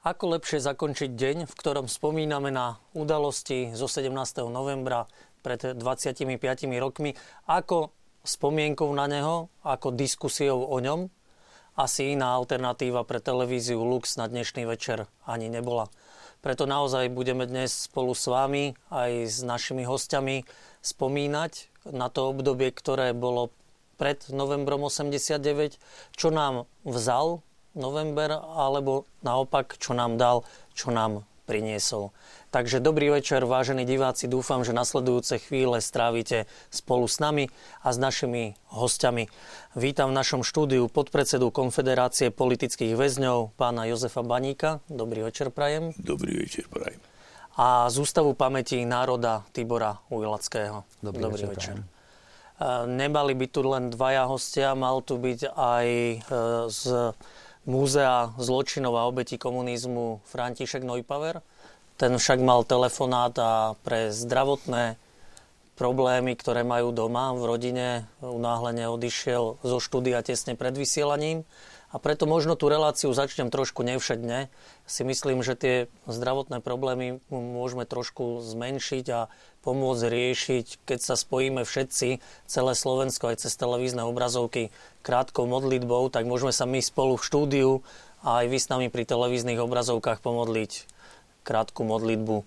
Ako lepšie zakončiť deň, v ktorom spomíname na udalosti zo 17. novembra pred 25 rokmi, ako spomienkou na neho, ako diskusiou o ňom? Asi iná alternatíva pre televíziu Lux na dnešný večer ani nebola. Preto naozaj budeme dnes spolu s vami aj s našimi hostiami spomínať na to obdobie, ktoré bolo pred novembrom 89, čo nám vzal november, alebo naopak, čo nám dal, čo nám priniesol. Takže dobrý večer, vážení diváci. Dúfam, že nasledujúce chvíle strávite spolu s nami a s našimi hostiami. Vítam v našom štúdiu podpredsedu Konfederácie politických väzňov, pána Jozefa Baníka. Dobrý večer, prajem. Dobrý večer, prajem. A z Ústavu pamäti národa Tibora Ujlackého. Dobrý večer. Nemali by tu len dvaja hostia, mal tu byť aj z Múzea zločinov a obetí komunizmu František Neupauer. Ten však mal telefonát a pre zdravotné problémy, ktoré majú doma v rodine, unáhlene odišiel zo štúdia tesne pred vysielaním. A preto možno tú reláciu začnem trošku nevšedne. Si myslím, že tie zdravotné problémy môžeme trošku zmenšiť a pomôcť riešiť, keď sa spojíme všetci, celé Slovensko, aj cez televízne obrazovky, krátkou modlitbou, tak môžeme sa my spolu v štúdiu a aj vy s nami pri televíznych obrazovkách pomodliť krátku modlitbu.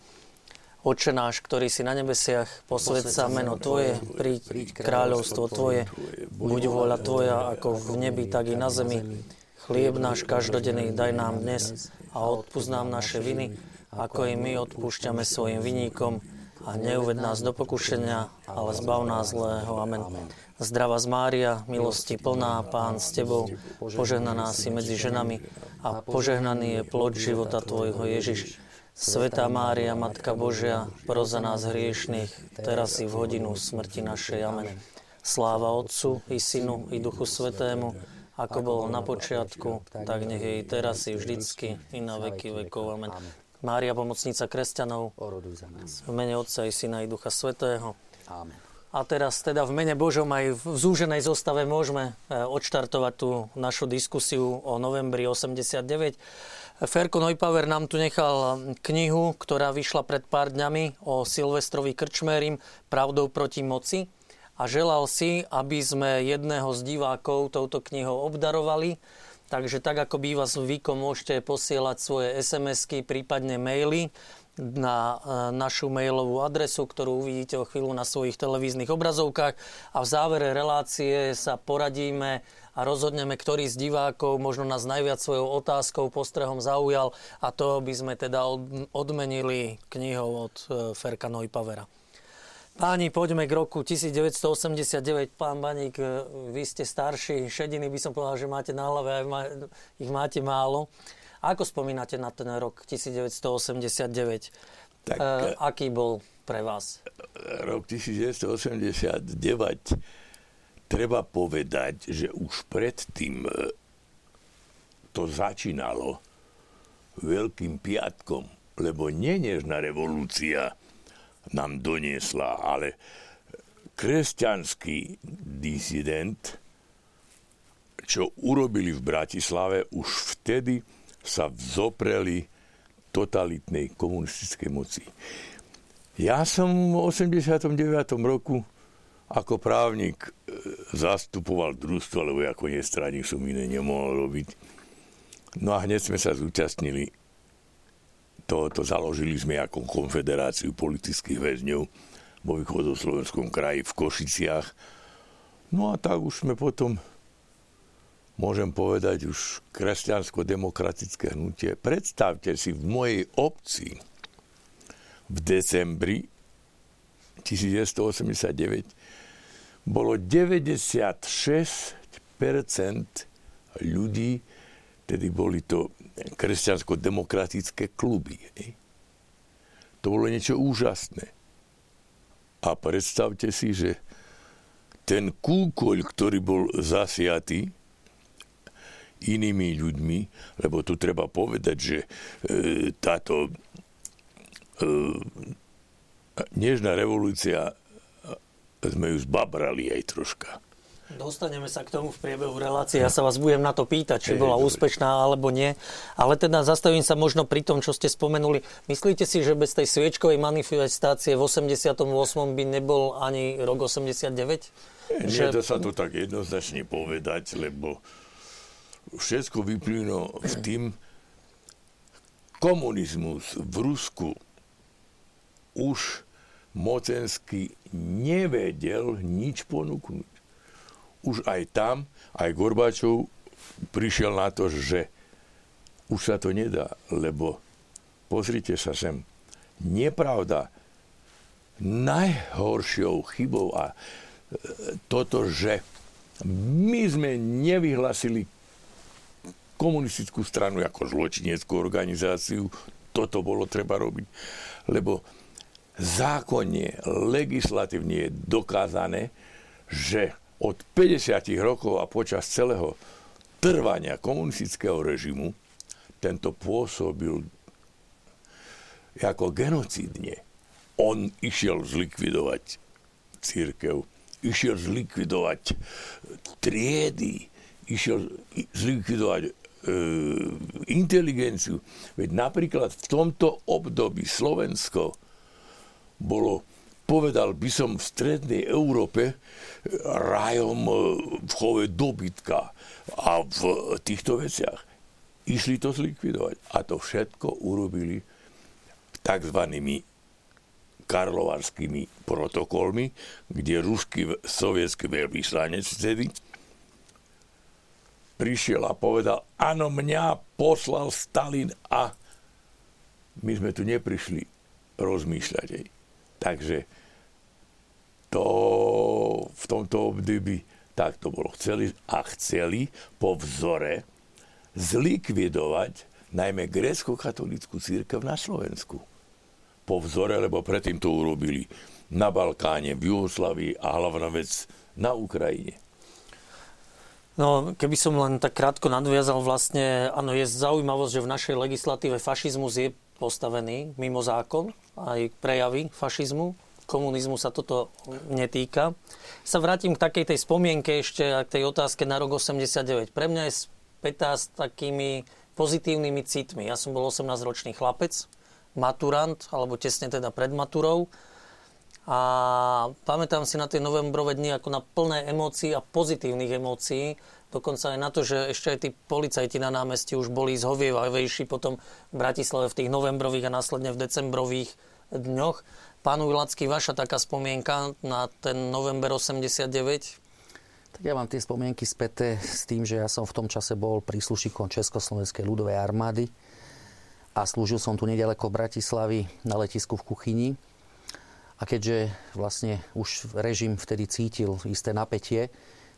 Otče náš, ktorý si na nebesiach, posväť sa meno Tvoje, príď kráľovstvo Tvoje, buď vôľa Tvoja ako v nebi, tak i na zemi. Chlieb náš každodenný daj nám dnes a odpusť nám naše viny, ako i my odpúšťame svojim viníkom. A neuved nás do pokušenia, ale zbav nás zlého. Amen. Zdravá Mária, milosti plná, Pán s Tebou, požehnaná si medzi ženami a požehnaný je plod života Tvojho, Ježiš. Svätá Mária, Matka Božia, pros za nás hriešných, teraz i v hodinu smrti našej. Amen. Sláva Otcu i Synu i Duchu Svätému, ako bolo na počiatku, tak nech je i teraz i vždycky i na veky vekov. Amen. Mária, pomocnica kresťanov, oroduj za nás. V mene Otca i Syna i Ducha Svätého. Amen. A teraz teda v mene Božom aj v zúženej zostave môžeme odštartovať tú našu diskusiu o novembri 89. Ferko Neupauer nám tu nechal knihu, ktorá vyšla pred pár dňami o Sylvestrovi Krčmerim, Pravdou proti moci. A želal si, aby sme jedného z divákov touto knihou obdarovali. Takže tak, ako býva zvykom, môžete posielať svoje SMS-ky, prípadne maily na našu mailovú adresu, ktorú uvidíte o chvíľu na svojich televíznych obrazovkách. A v závere relácie sa poradíme a rozhodneme, ktorý z divákov možno nás najviac svojou otázkou, postrehom zaujal. A to by sme teda odmenili knihou od Ferka Neupauera. Páni, poďme k roku 1989. Pán Baník, vy ste starší, šediny by som povedal, že máte na hlave, aj ich máte málo. Ako spomínate na ten rok 1989? Tak, aký bol pre vás? Rok 1989, treba povedať, že už predtým to začínalo Veľkým piatkom, lebo nenežná revolúcia nám doniesla, ale kresťanský disident, čo urobili v Bratislave, už vtedy sa vzopreli totalitnej komunistickej moci. Ja som v 89. roku ako právnik zastupoval družstvo, lebo ako nestraník som iné nemohol robiť. No a hneď sme sa zúčastnili. To založili sme ako Konfederáciu politických väzňov vo východoslovenskom kraji v Košiciach. No a tak už sme potom, môžem povedať, už kresťansko-demokratické hnutie. Predstavte si, v mojej obci v decembri 1989 bolo 96% ľudí, tedy boli to kresťansko-demokratické kluby. To bolo niečo úžasné. A predstavte si, že ten kúkoľ, ktorý bol zasiatý inými ľuďmi, lebo tu treba povedať, že táto nežná revolúcia, sme ju zbabrali aj troška. Dostaneme sa k tomu v priebehu relácie. Ja sa vás budem na to pýtať, či bola úspešná alebo nie. Ale teda zastavím sa možno pri tom, čo ste spomenuli. Myslíte si, že bez tej sviečkovej manifestácie v 88. by nebol ani rok 89? Nie, to sa to tak jednoznačne povedať, lebo všetko vyplynulo v tým, komunizmus v Rusku už mocensky nevedel nič ponúknuť. Už aj tam, aj Gorbačov prišiel na to, že už sa to nedá, lebo pozrite sa sem, nepravda najhoršou chybou a toto, že my sme nevyhlasili komunistickú stranu ako zločineckú organizáciu, toto bolo treba robiť, lebo zákonne, legislatívne je dokázané, že od 50 rokov a počas celého trvania komunistického režimu tento pôsobil ako genocídne. On išiel zlikvidovať cirkev, išiel zlikvidovať triedy, išiel zlikvidovať inteligenciu. Veď napríklad v tomto období Slovensko bolo, povedal by som, v strednej Európe rajom v chove dobytka a v týchto veciach. Išli to zlikvidovať. A to všetko urobili takzvanými karlovarskými protokolmi, kde ruský sovietský veľvyslanec vtedy prišiel a povedal, áno, mňa poslal Stalin a my sme tu neprišli rozmýšľať jej. Takže to v tomto období takto bolo. Chceli po vzore zlikvidovať najmä grécko-katolícku cirkev na Slovensku. Po vzore, lebo predtým to urobili na Balkáne, v Juhoslávii a hlavná vec na Ukrajine. No, keby som len tak krátko nadviazal, vlastne, áno, je zaujímavosť, že v našej legislatíve fašizmus je postavený mimo zákon, aj prejavy fašizmu, komunizmu sa toto netýka. Sa vrátim k takej tej spomienke ešte a k tej otázke na rok 89. Pre mňa je spätá s takými pozitívnymi citmi. Ja som bol 18-ročný chlapec, maturant, alebo tesne teda pred maturou. A pamätám si na tie novembrové dni ako na plné emócií a pozitívnych emócií. Dokonca aj na to, že ešte aj tí policajti na námestí už boli zhovievavejší potom v Bratislave v tých novembrových a následne v decembrových dňoch. Pán Ujlacký, vaša taká spomienka na ten november 89? Tak ja mám tie spomienky späté s tým, že ja som v tom čase bol príslušníkom Československej ľudovej armády a slúžil som tu nedaleko Bratislavy na letisku v kuchyni. A keďže vlastne už režim vtedy cítil isté napätie,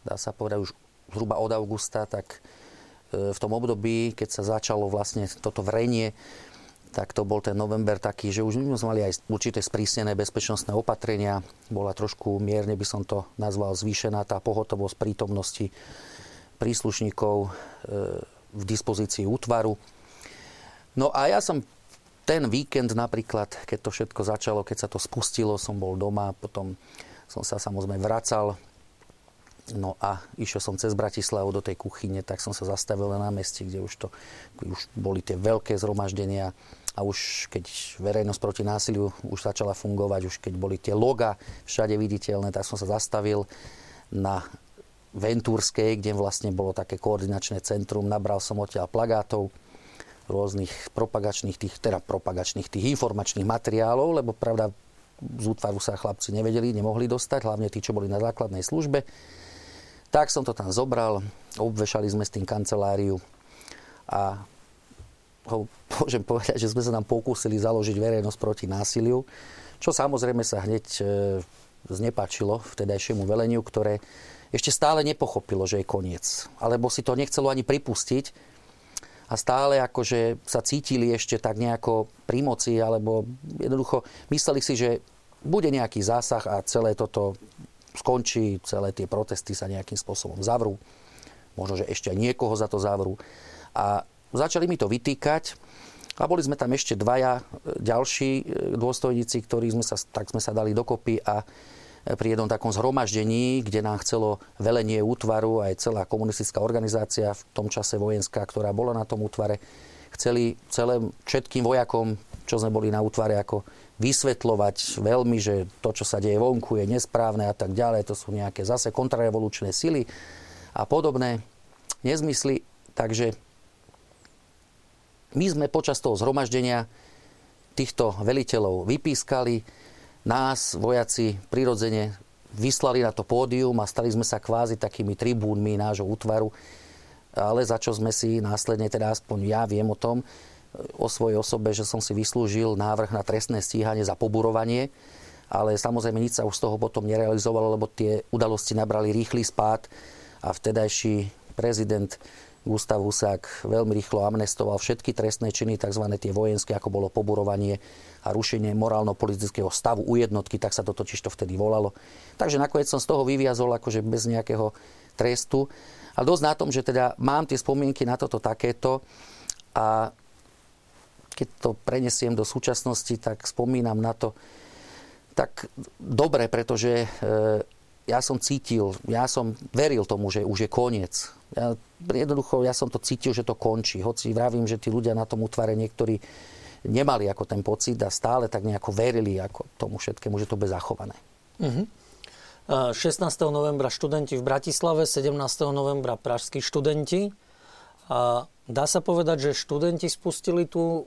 dá sa povedať už zhruba od augusta, tak v tom období, keď sa začalo vlastne toto vrenie, tak to bol ten november taký, že už my sme mali aj určité sprísnené bezpečnostné opatrenia. Bola trošku mierne, by som to nazval, zvýšená tá pohotovosť prítomnosti príslušníkov v dispozícii útvaru. No a ja som ten víkend napríklad, keď to všetko začalo, keď sa to spustilo, som bol doma, potom som sa samozrejme vracal. No a išiel som cez Bratislavu do tej kuchyne, tak som sa zastavil na námestí, kde už boli tie veľké zhromaždenia a už keď verejnosť proti násiliu už začala fungovať, už keď boli tie loga všade viditeľné, tak som sa zastavil na Ventúrskej, kde vlastne bolo také koordinačné centrum. Nabral som odtiaľ plagátov, rôznych propagačných, informačných materiálov, lebo pravda z útvaru sa chlapci nemohli dostať, hlavne tí, čo boli na základnej službe. Tak som to tam zobral, obvešali sme s tým kanceláriu a môžem povedať, že sme sa tam pokúsili založiť verejnosť proti násiliu, čo samozrejme sa hneď znepáčilo vtedajšiemu veleniu, ktoré ešte stále nepochopilo, že je koniec. Alebo si to nechcelo ani pripustiť a stále akože sa cítili ešte tak nejako pri moci, alebo jednoducho mysleli si, že bude nejaký zásah a celé toto skončí, celé tie protesty sa nejakým spôsobom zavrú. Možno, že ešte aj niekoho za to zavrú. A začali mi to vytýkať a boli sme tam ešte dvaja ďalší dôstojníci, ktorí sme sa dali dokopy a pri jednom takom zhromaždení, kde nám chcelo velenie útvaru, aj celá komunistická organizácia v tom čase vojenská, ktorá bola na tom útvare, chceli všetkým vojakom, čo sme boli na útvare, ako vysvetľovať veľmi, že to, čo sa deje vonku, je nesprávne a tak ďalej. To sú nejaké zase kontrarevolučné sily a podobné nezmysly. Takže my sme počas toho zhromaždenia týchto veliteľov vypískali. Nás vojaci prirodzene vyslali na to pódium a stali sme sa kvázi takými tribúnmi nášho útvaru, ale za čo sme si následne, teda aspoň ja viem o tom, o svojej osobe, že som si vyslúžil návrh na trestné stíhanie za poburovanie, ale samozrejme nič sa už z toho potom nerealizovalo, lebo tie udalosti nabrali rýchly spád a vtedajší prezident Gustáv Husák veľmi rýchlo amnestoval všetky trestné činy, tzv. Tie vojenské, ako bolo poburovanie a rušenie morálno-politického stavu u jednotky, tak sa to totižto vtedy volalo. Takže nakoniec som z toho vyviazol akože bez nejakého trestu. Ale dosť na tom, že teda mám tie spomienky na toto takéto a keď to prenesiem do súčasnosti, tak spomínam na to tak dobre, pretože ja som cítil, ja som veril tomu, že už je koniec. Jednoducho, ja som to cítil, že to končí. Hoci vravím, že tí ľudia na tom útvare niektorí nemali ako ten pocit a stále tak nejako verili ako tomu všetkému, že to bude zachované. 16. novembra študenti v Bratislave, 17. novembra pražskí študenti. A dá sa povedať, že študenti spustili tú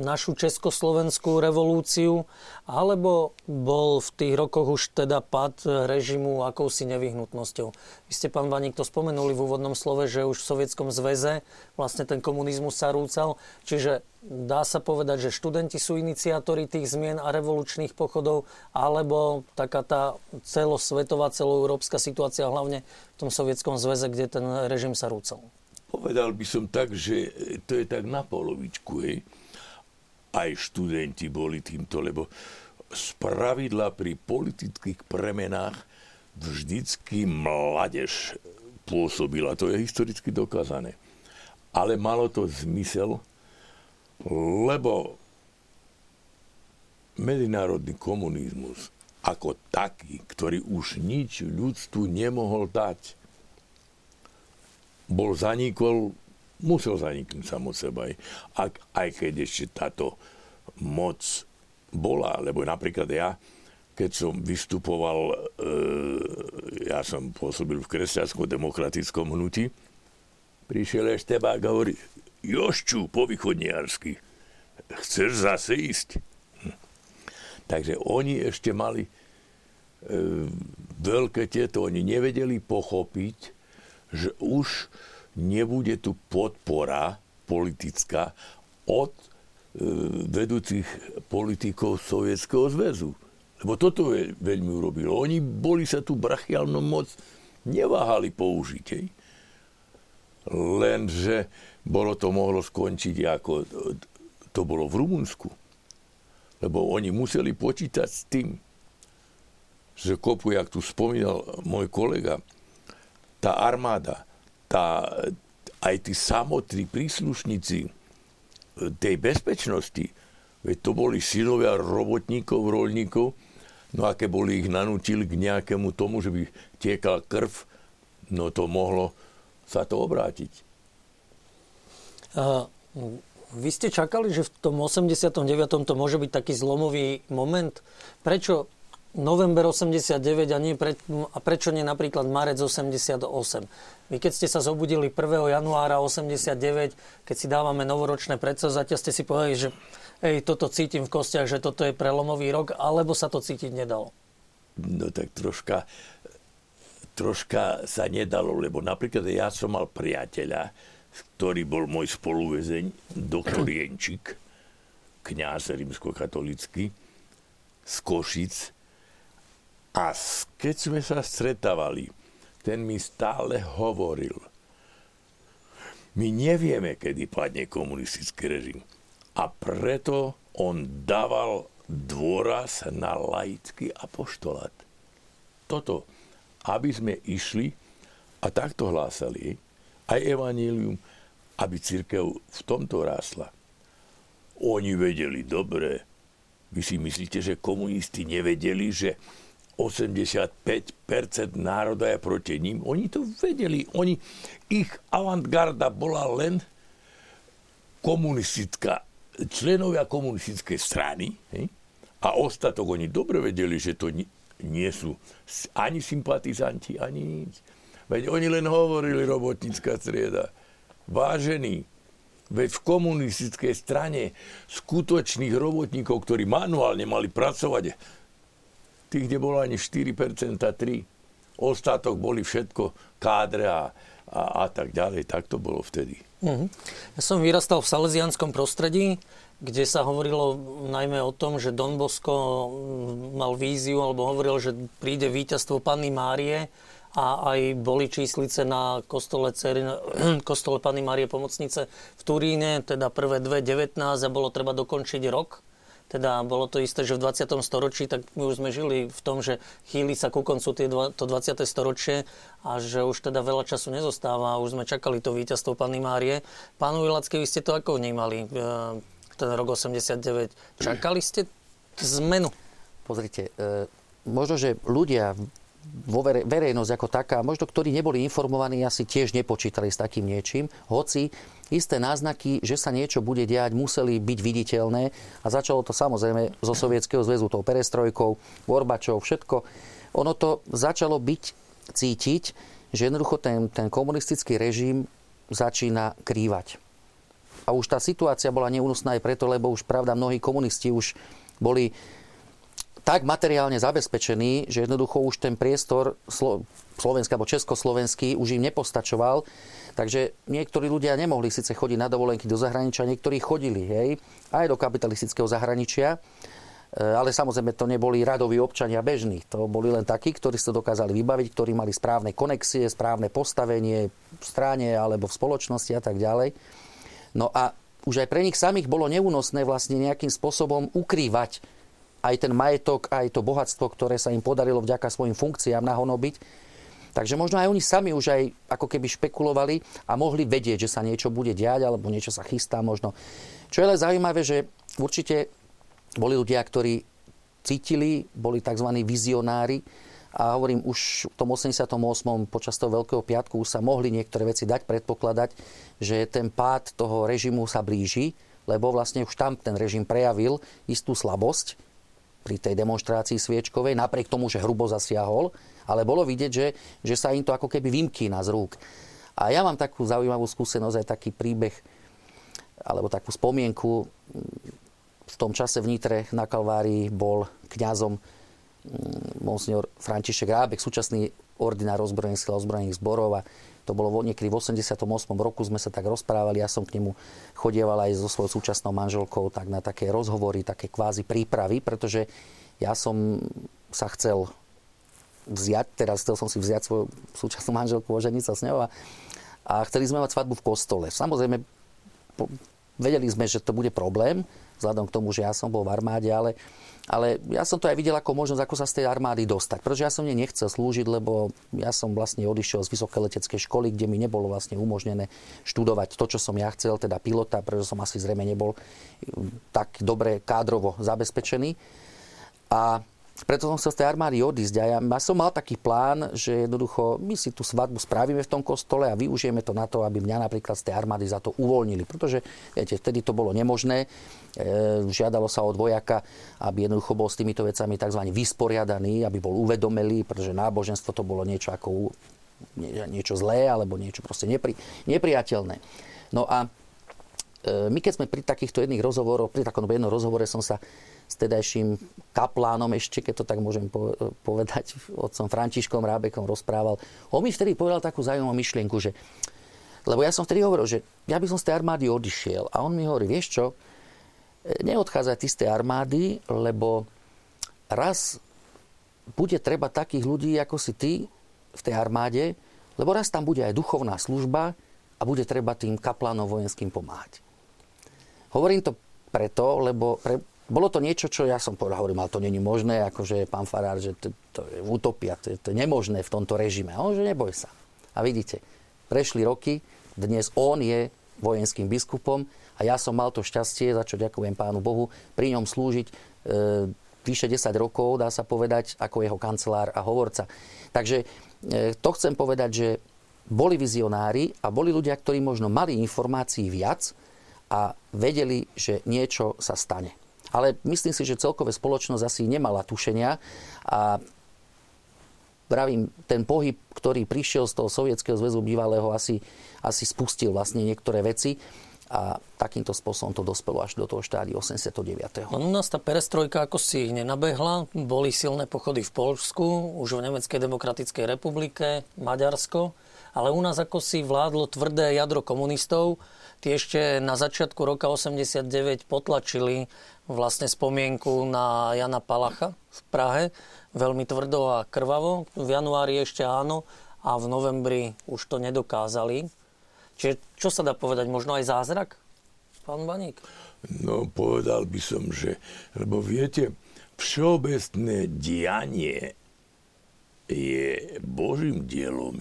našu československú revolúciu, alebo bol v tých rokoch už teda pád režimu akousi nevyhnutnosťou? Vy ste, pán Baník, to spomenuli v úvodnom slove, že už v Sovietskom zväze vlastne ten komunizmus sa rúcal. Čiže dá sa povedať, že študenti sú iniciátori tých zmien a revolučných pochodov, alebo taká tá celosvetová, celoeurópska situácia, hlavne v tom Sovietskom zväze, kde ten režim sa rúcal? Povedal by som tak, že to je tak na polovičku. Aj študenti boli týmto, lebo spravidla pri politických premenách vždycky mládež pôsobila. To je historicky dokázané. Ale malo to zmysel, lebo medzinárodný komunizmus ako taký, ktorý už nič ľudstvu nemohol dať, bol zanikol, musel zaniknúť samo seba. Aj keď ešte táto moc bola, lebo napríklad ja, keď som vystupoval, ja som pôsobil v kresťansko-demokratickom hnutí, prišiel Eštebák a hovorí, Jošču, po východniarsky, chceš zase ísť? Takže oni ešte mali veľké tieto, oni nevedeli pochopiť, že už nebude tu podpora politická od vedúcich politikov Sovietskeho zväzu. Lebo toto veľmi urobilo. Oni boli sa tu brachiálnou moc, neváhali použiť. Lenže bolo to mohlo skončiť, ako to bolo v Rumunsku. Lebo oni museli počítať s tým, že kopu, jak tu spomínal môj kolega, tá armáda, aj tí samotní príslušníci tej bezpečnosti, veď to boli synovia robotníkov, roľníkov, no a keď boli ich nanútili k nejakému tomu, že by tiekal krv, no to mohlo sa to obrátiť. Vy ste čakali, že v tom 89. to môže byť taký zlomový moment? Prečo november 89 a prečo nie napríklad marec 88? Vy keď ste sa zobudili 1. januára 89, keď si dávame novoročné predsavzatia, ste si povedali, že toto cítim v kostiach, že toto je prelomový rok, alebo sa to cítiť nedalo? No tak troška sa nedalo, lebo napríklad ja som mal priateľa, ktorý bol môj spoluväzeň, doktor Jenčík, kňaz rímskokatolícky z Košic. A keď sme sa stretávali, ten mi stále hovoril, my nevieme, kedy padne komunistický režim. A preto on dával dôraz na laický apoštolát. Toto, aby sme išli a takto hlásali aj evanjelium, aby cirkev v tomto rásla. Oni vedeli dobre. Vy si myslíte, že komunisti nevedeli, že 85% národa je proti ním. Oni to vedeli. Ich avantgarda bola len komunistická, členovia komunistickej strany. Hej? A ostatok oni dobre vedeli, že to nie sú ani sympatizanti, ani nič. Veď oni len hovorili, robotnícka trieda. Vážení, veď v komunistickej strane skutočných robotníkov, ktorí manuálne mali pracovať, tých nebolo ani 4%, 3%. Ostatok boli všetko kádre a tak ďalej. Tak to bolo vtedy. Ja som vyrastal v salesianskom prostredí, kde sa hovorilo najmä o tom, že Don Bosco mal víziu, alebo hovoril, že príde víťazstvo Panny Márie, a aj boli číslice na kostole Panny Márie Pomocnice v Turíne, teda prvé 219, a bolo treba dokončiť rok. Teda bolo to isté, že v 20. storočí, tak my už sme žili v tom, že chýli sa ku koncu to 20. storočie a že už teda veľa času nezostáva a už sme čakali to víťazstvo Panny Márie. Pán Ujlacký, vy ste to ako vnímali, ten rok 89? Čakali ste zmenu? Pozrite, možno, že ľudia, verejnosť ako taká, možno ktorí neboli informovaní, asi tiež nepočítali s takým niečím, hoci isté náznaky, že sa niečo bude diať, museli byť viditeľné a začalo to samozrejme zo Sovietskeho zväzu, tou perestrojkou, Gorbačov, všetko. Ono to začalo byť cítiť, že jednoducho ten komunistický režim začína krývať. A už tá situácia bola neúnosná aj preto, lebo už pravda mnohí komunisti už boli tak materiálne zabezpečený, že jednoducho už ten priestor slovenský alebo československý už im nepostačoval. Takže niektorí ľudia nemohli síce chodiť na dovolenky do zahraničia, niektorí chodili, hej, aj do kapitalistického zahraničia, ale samozrejme to neboli radoví občania bežní. To boli len takí, ktorí sa dokázali vybaviť, ktorí mali správne konexie, správne postavenie v strane alebo v spoločnosti a tak ďalej. No a už aj pre nich samých bolo neúnosné vlastne nejakým spôsobom ukrývať aj ten majetok, aj to bohatstvo, ktoré sa im podarilo vďaka svojim funkciám nahonobiť. Takže možno aj oni sami už aj ako keby špekulovali a mohli vedieť, že sa niečo bude diať, alebo niečo sa chystá možno. Čo je ale zaujímavé, že určite boli ľudia, ktorí cítili, boli tzv. Vizionári a hovorím, už v tom 88. počas toho Veľkého piatku už sa mohli niektoré veci dať predpokladať, že ten pád toho režimu sa blíži, lebo vlastne už tam ten režim prejavil istú slabosť pri tej demonštrácii sviečkovej, napriek tomu, že hrubo zasiahol, ale bolo vidieť, že sa im to ako keby vymkýna z rúk. A ja mám takú zaujímavú skúsenosť, aj taký príbeh, alebo takú spomienku. V tom čase v Nitre na Kalvárii bol kňazom monsignor František Rábek, súčasný ordinár ozbrojených síl a ozbrojených zborov. A to bolo niekedy v 88. roku, sme sa tak rozprávali, ja som k nemu chodieval aj so svojou súčasnou manželkou tak na také rozhovory, také kvázi prípravy, pretože ja som sa chcel vziať, chcel som si vziať svoju súčasnú manželku, oženiť sa s ňou a chceli sme mať svadbu v kostole. Samozrejme, vedeli sme, že to bude problém, vzhľadom k tomu, že ja som bol v armáde, ale ja som to aj videl ako možnosť, ako sa z tej armády dostať. Pretože ja som nechcel slúžiť, lebo ja som vlastne odišiel z vysokej leteckej školy, kde mi nebolo vlastne umožnené študovať to, čo som ja chcel, teda pilota, pretože som asi zrejme nebol tak dobre kádrovo zabezpečený. A preto som chcel z tej armády odísť. A ja som mal taký plán, že jednoducho my si tú svadbu spravíme v tom kostole a využijeme to na to, aby mňa napríklad z tej armády za to uvoľnili. Pretože viete, vtedy to bolo nemožné. Žiadalo sa od vojaka, aby jednoducho bol s týmito vecami tzv. Vysporiadaný, aby bol uvedomelý, pretože náboženstvo to bolo niečo ako niečo zlé, alebo niečo proste nepriateľné. No a my keď sme pri takýchto jedných rozhovoroch, pri takom jednom rozhovore som sa s tedajším kaplánom ešte, keď to tak môžem povedať, otcom Františkom Rábekom rozprával. On mi vtedy povedal takú zaujímavú myšlienku, že lebo ja som vtedy hovoril, že ja by som z tej armády odišiel. A on mi hovorí, vieš čo, neodchádzaj ty z tej armády, lebo raz bude treba takých ľudí, ako si ty v tej armáde, lebo raz tam bude aj duchovná služba a bude treba tým kaplánom vojenským pomáhať. Hovorím to preto, lebo bolo to niečo, čo ja som povedal, hovorím, ale to není možné, akože pán farár, že to je utopia, to je nemožné v tomto režime. A on, že neboj sa. A vidíte, prešli roky, dnes on je vojenským biskupom a ja som mal to šťastie, za čo ďakujem Pánu Bohu, pri ňom slúžiť vyše 10 rokov, dá sa povedať, ako jeho kancelár a hovorca. Takže to chcem povedať, že boli vizionári a boli ľudia, ktorí možno mali informácií viac a vedeli, že niečo sa stane. Ale myslím si, že celkové spoločnosť asi nemala tušenia a pravím, ten pohyb, ktorý prišiel z toho Sovietskeho zväzu bývalého, asi spustil vlastne niektoré veci. A takýmto spôsobom to dospelo až do toho štádia 89. No, u nás tá perestrojka ako si nenabehla. Boli silné pochody v Poľsku, už v Nemeckej demokratickej republike, Maďarsko. Ale u nás ako si vládlo tvrdé jadro komunistov. Tie ešte na začiatku roka 89 potlačili vlastne spomienku na Jana Palacha v Prahe. Veľmi tvrdo a krvavo. V januári ešte áno a v novembri už to nedokázali. Čiže čo sa dá povedať? Možno aj zázrak? Pán Baník? No, povedal by som, že... Lebo viete, všeobecné dianie je Božím dielom,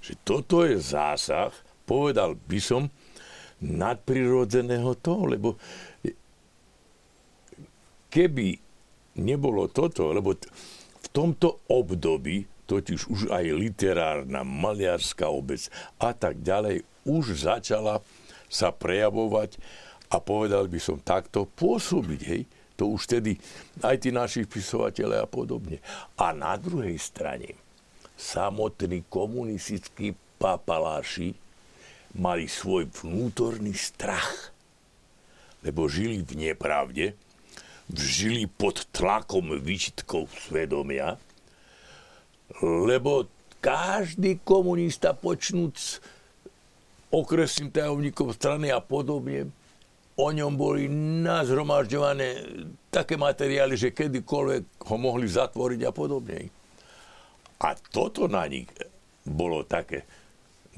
že toto je zásah, povedal by som, nadprirodzeného toho, lebo keby nebolo toto, lebo v tomto období totiž už aj literárna, maliarská obec a tak ďalej už začala sa prejavovať a povedal by som takto pôsobiť, hej. To už tedy aj tí naši pisovatelia a podobne. A na druhej strane samotní komunistickí papaláši mali svoj vnútorný strach, lebo žili v nepravde, žili pod tlakom výčitkov svedomia, lebo každý komunista počnúc okresným tajomníkom strany a podobne, o ňom boli nazhromažďované také materiály, že kedykoľvek ho mohli zatvoriť a podobne. A toto na nich bolo také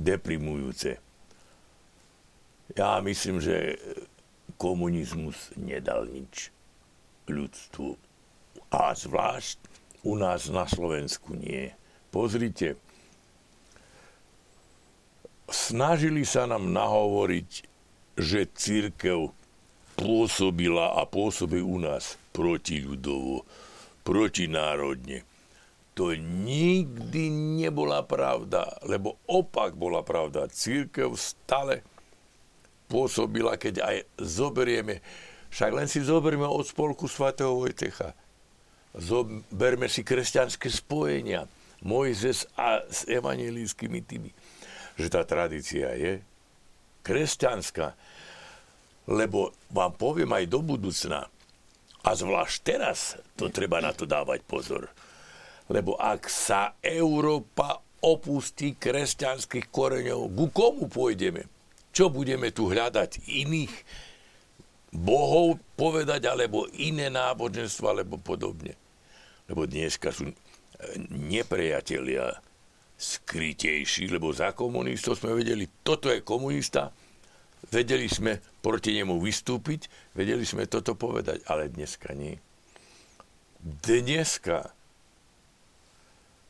deprimujúce. Ja myslím, že komunizmus nedal nič ľudstvu. A zvlášť u nás na Slovensku nie. Pozrite, snažili sa nám nahovoriť, že cirkev pôsobila a pôsobí u nás protiľudovo, protinárodne. To nikdy nebola pravda, lebo opak bola pravda. Cirkev stále pôsobila, keď aj zoberieme, však len si zoberieme od spolku svätého Vojtecha, zoberme si kresťanské spojenia, Mojzes a s evangelíckými tými. Že tá tradícia je kresťanská. Lebo vám poviem aj do budúcna, a zvlášť teraz, to treba na to dávať pozor. Lebo ak sa Európa opustí kresťanských koreňov, ku komu pôjdeme? Čo budeme tu hľadať? Iných bohov povedať, alebo iné náboženstvo, alebo podobne. Lebo dneska sú nepriatelia skrytejší, lebo za komunistov sme vedeli, toto je komunista, vedeli sme proti nemu vystúpiť, vedeli sme toto povedať, ale dneska nie. Dneska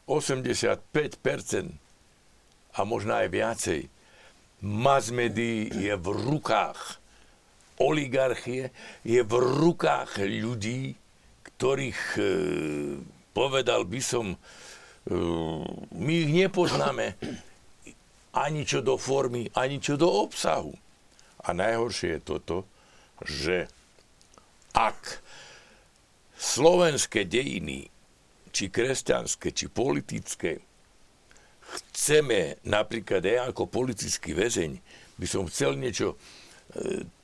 85% a možno aj viacej mass médií je v rukách oligarchie, je v rukách ľudí, ktorých povedal by som, my ich nepoznáme ani čo do formy, ani čo do obsahu. A najhoršie je toto, že ak slovenské dejiny, či kresťanské, či politické, chceme napríklad ja ako politický väzeň, by som chcel niečo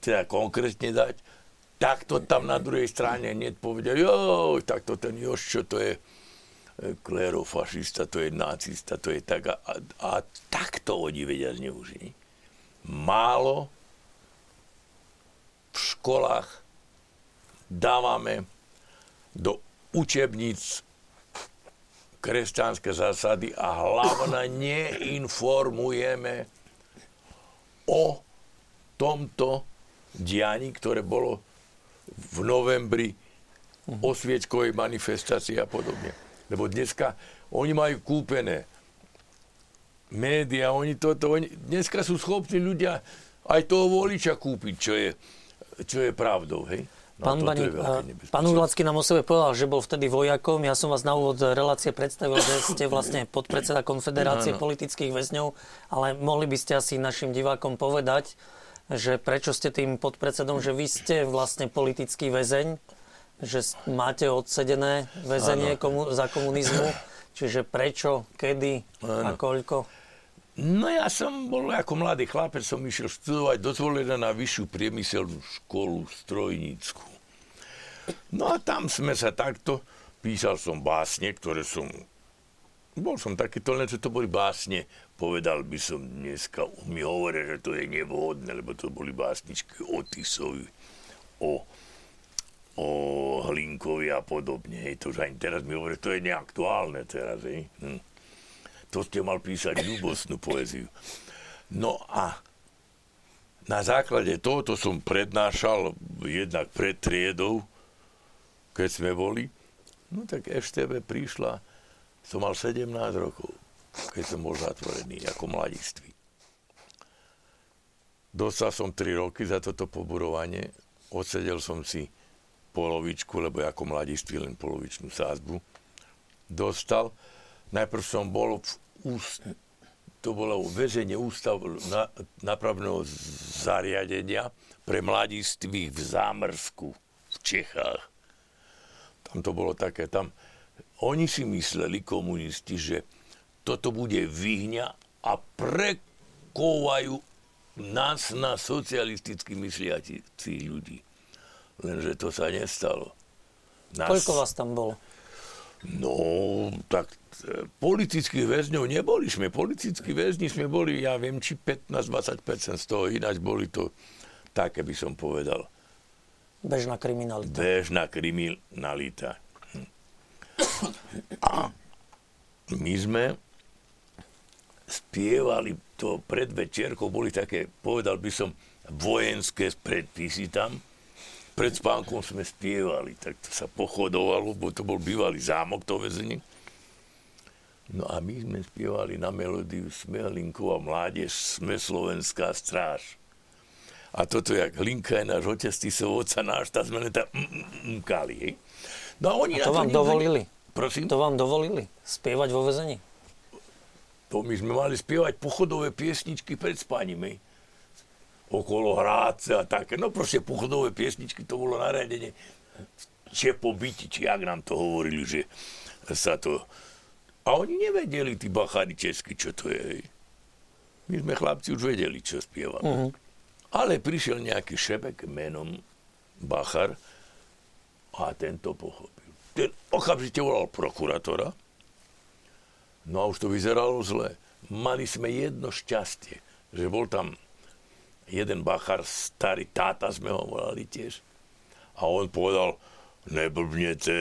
teda konkrétne dať, tak to tam na druhej strane hneď povedia, joj, tak to ten Jož, čo to je klerofašista, to je nacista, to je tak. A takto oni vedia zneužiť. Málo v školách dávame do učebníc kresťanské zásady a hlavne neinformujeme o tomto dianí, ktoré bolo v novembri, o sviečkovej manifestácii a podobne. Lebo dneska oni majú kúpené médiá, oni dneska sú schopní ľudia aj toho voliča kúpiť, čo je pravdou, hej? Pán Baník, pán Ujlacký nám o sebe povedal, že bol vtedy vojakom. Ja som vás na úvod relácie predstavil, že ste vlastne podpredseda Konfederácie politických väzňov, ale mohli by ste asi našim divákom povedať, že prečo ste tým podpredsedom, že vy ste vlastne politický väzeň, že máte odsedené väzenie za komunizmu, čiže prečo, kedy a koľko? No ja som bol ako mladý chlapec, som išiel študovať do Zvolena na vyššiu priemyselnú školu strojnícku. No a tam sme sa takto, písal som básne, ktoré som, bol som takýto, len že to boli básne, povedal by som dneska, mi hovoria, že to je nevhodné, lebo to boli básničky o Tisovi, o Hlinkovi a podobne. To už ani teraz mi hovoria, že to je neaktuálne teraz, hej. To ste mal písať ľúbostnú poéziu. No a na základe tohoto som prednášal jednak pred triedou, keď sme boli. No tak EŠTB prišla, som mal 17 rokov, keď som bol zatvorený ako mladiství. Dostal som 3 roky za toto poburovanie, odsedel som si polovičku, lebo ako mladiství len polovičnú sázbu. Dostal... Najprv som bol to bolo väzenie ústavu napravného zariadenia pre mladistvých v Zámrsku, v Čechách. Tam to bolo také, tam oni si mysleli, komunisti, že toto bude vyhňa a prekovajú nás na socialisticky mysliacich ľudí. Lenže to sa nestalo. Koľko vás tam bolo? No, tak politických väzňov neboli sme. Politickí väzni sme boli, ja viem, či 15-20% z toho, ináč boli to také, by som povedal. Bežná kriminalita. Bežná kriminalita. A my sme spievali to pred večierkou, boli také, povedal by som, vojenské predpisy tam. Pred spánkom sme spievali, tak to sa pochodovalo, bo to bol bývalý zámok, to väzenie. No a my sme spievali na melódiu Sme Hlinková mládež, Sme slovenská stráž. A toto, jak Hlinka je náš otec, ty so oca náš, tá sme len tak mkali, hej. No a oni a to vám dovolili? Prosím? To vám dovolili spievať vo väzení? To my sme mali spievať pochodové piesničky pred spáním, hej. Okolo Hradca a také. No proste pochodové piesničky, to bolo nariadenie. Čepobyti, či jak nám to hovorili, že sa to... A oni nevedeli, tí bachári česky, čo to je, hej. My sme chlapci už vedeli, čo spievame. Ale prišiel nejaký šebek menom Bachar a ten to pochopil. Ten okamžite volal prokurátora. No a už to vyzeralo zle. Mali sme jedno šťastie, že bol tam jeden bachár, starý táta, sme ho volali tiež. A on povedal, neblbnete,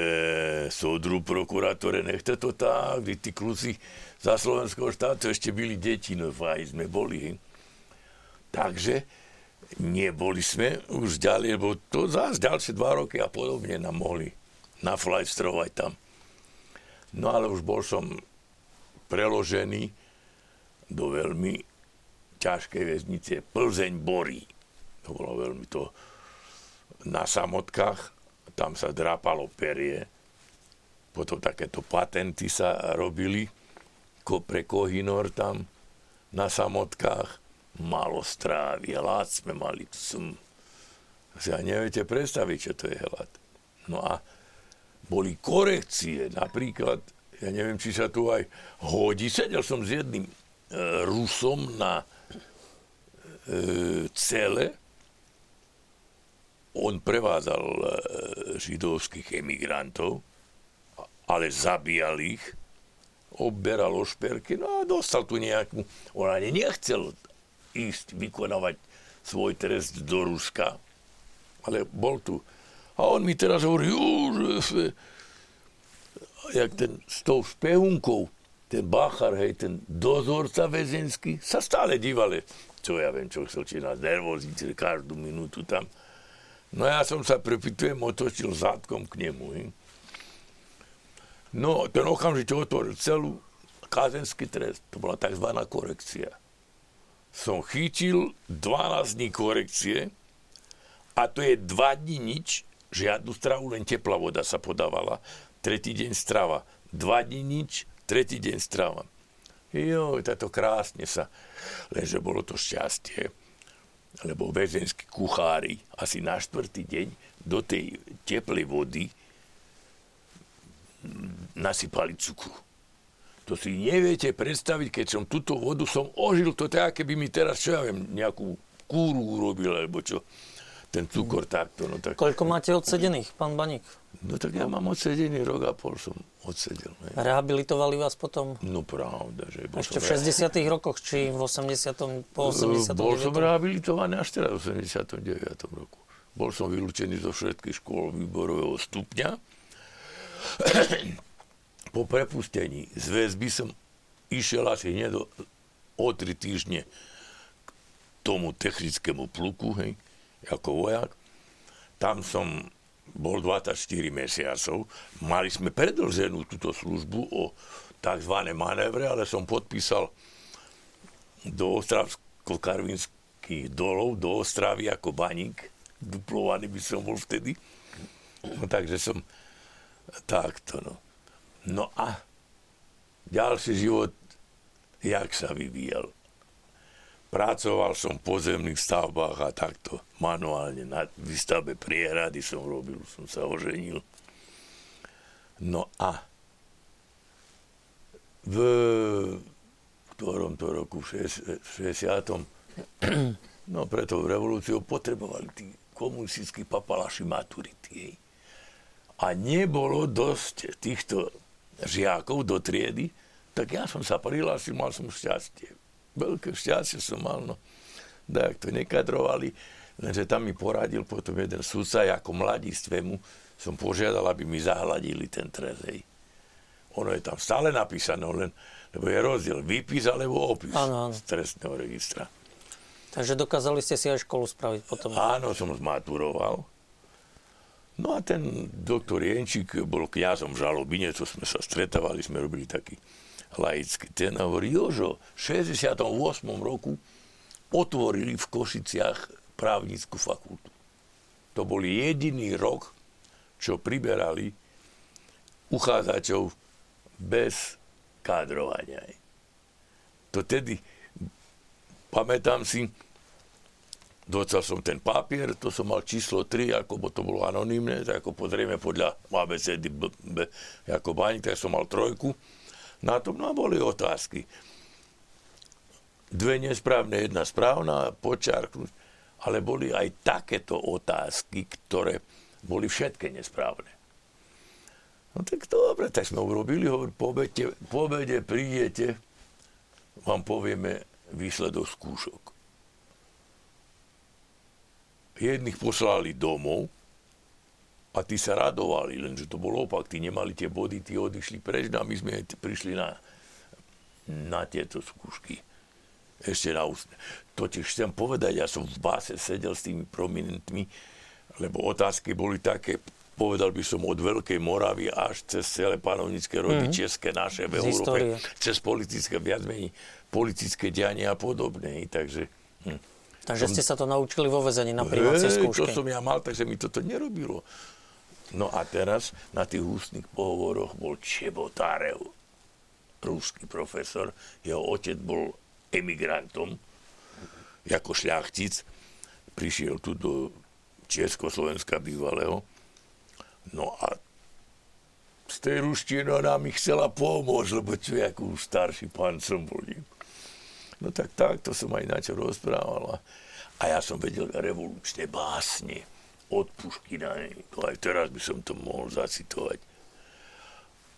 sodru prokurátore, nechte to tak, kde tí kluci za slovenského štátu ešte byli deti, no aj sme boli. Takže neboli sme už ďalej, lebo to zás ďalšie 2 roky a podobne nám mohli naflajstrovať tam. No ale už bol som preložený do veľmi ťažkej väznice Plzeň-Bory. To bolo veľmi to na samotkách. Tam sa drápalo perie. Potom takéto patenty sa robili. Pre Kohinor tam na samotkách. Malo strávy. Hlad sme mali. Si aj neviete predstaviť, čo to je hlad. No a boli korekcie. Napríklad, ja neviem, či sa tu aj hodí. Sedel som s jedným Rusom na cele. On prevádzal židovských emigrantov, ale zabíjal ich, obberal o šperky, no a dostal tu nejakú... On ani nechcel ísť vykonávať svoj trest do Ruska, ale bol tu. A on mi teraz hovorí, jak ten s tou špehunkou, ten bachar, hej, ten dozorca väzenský, sa stále dívali, čo ja viem, čo chcel, či nás nervoziť každú minútu tam. No ja som sa prepýtujem, otočil zátkom k nemu. Hej. No, ten okamžite otvoril celú kázenský trest. To bola tzv. Korekcia. Som chytil 12 dní korekcie a to je 2 dní nič žiadnu stravu, len teplá voda sa podávala. Tretí deň strava. 2 dní nič, tretí deň strava. Joj, táto krásne sa. Lenže bolo to šťastie. Lebo väzenskí kuchári asi na 4. deň do tej teplej vody nasypali cukru. To si neviete predstaviť, keď som túto vodu som ožil, to je aké by mi teraz, čo ja viem, nejakú kúru urobil, alebo čo. Ten cukor takto. No tak... Koľko máte odsedených, pán Baník? No tak ja mám odsedený, 1,5 som odsedel. Ne? Rehabilitovali vás potom? No pravda, že... Ešte v 60. rokoch, či v 80. po 89. Bol som rehabilitovaný až teraz v 89. roku. Bol som vylúčený zo všetkých škôl výborového stupňa. Po prepustení z väzby som išiel asi hneď o 3 týždne k tomu technickému pluku, hej, ako vojak. Tam som bol 24 mesiacov. Mali sme predĺženú túto službu o tzv. Manévre, ale som podpísal do Ostravsko-Karvinských dolov, do Ostravy ako baník. Duplovaný by som bol vtedy. No, takže som takto, no. No a ďalší život, jak sa vyvíjal. Pracoval som v pozemných stavbách a takto manuálne na výstavbe priehrady som robil, som sa oženil. No a v ktorom to roku, v 60. No preto v revolúciu potrebovali tí komunistickí papalaši maturity, hej. A nebolo dosť týchto žiakov do triedy, tak ja som sa prihlásil, mal som šťastie. Veľké šťastie som mal, no. Tak to nekadrovali, lenže tam mi poradil potom jeden sudca, ako mladistvému som požiadal, aby mi zahladili ten trest, hej. Ono je tam stále napísané, len, lebo je rozdiel výpis alebo opis z trestného registra. Takže dokázali ste si aj školu spraviť potom? Áno, som zmaturoval. No a ten doktor Jenčík bol kňazom v Žalobine, čo sme sa stretávali, sme robili taký laický. Ten hovorí, Jožo, v 68. roku otvorili v Košiciach právnickú fakultu. To bol jediný rok, čo priberali uchádzačov bez kádrovania. To tedy, pamätám si, docal som ten papier, to som mal číslo 3, ako bo to bolo anonymné, tak ako pozrieme podľa ABCD, ako Baník, tak som mal 3. Na tom no, boli otázky. 2 nesprávne, 1 správna, počiarknúť. Ale boli aj takéto otázky, ktoré boli všetky nesprávne. No tak dobre, tak sme urobili, hovorím, po obede prídete, vám povieme výsledok skúšok. Jedných poslali domov a tí sa radovali, lenže to bol opak. Tí nemali tie body, tí odišli preč a my sme prišli na tieto skúšky. Ešte na ústne. Totiž chcem povedať, ja som v base sedel s tými prominentmi, lebo otázky boli také, povedal by som, od Veľkej Moravy až cez celé panovnícke rody české, naše v Európe, cez politické viacmení, politické dianie a podobne. Takže... Takže ste sa to naučili vo väzení na prijímacej skúške. To som ja mal, takže mi toto nerobilo. No a teraz na tých ústnych pohovoroch bol Čebotarev, ruský profesor. Jeho otec bol emigrantom, ako šľachtic. Prišiel tu do Československa bývalého. No a z tej ruštiny ona mi chcela pomôcť, lebo čo, ako starší pán som bol. No tak takto som aj načo rozprávala. A ja som vedel revolučné básne od Puškina. To aj teraz by som to mohol zacitovať.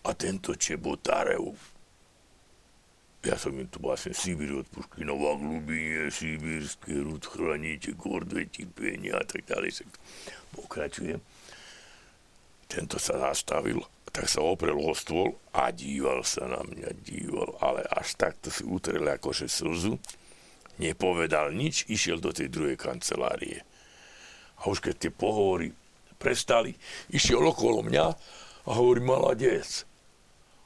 A tento Čebotarev, ja som im tu vlastne Sibír od Puškinova hlubine, sibírske rud chraníte, gordve tipenia a tak ďalej. Pokračujem. Tento sa zastavil, tak sa oprel o stôl a díval sa na mňa, ale až takto si utrel akože slzu, nepovedal nič, išiel do tej druhej kancelárie. A už keď tie pohovory prestali, išiel okolo mňa a hovorí, maladec.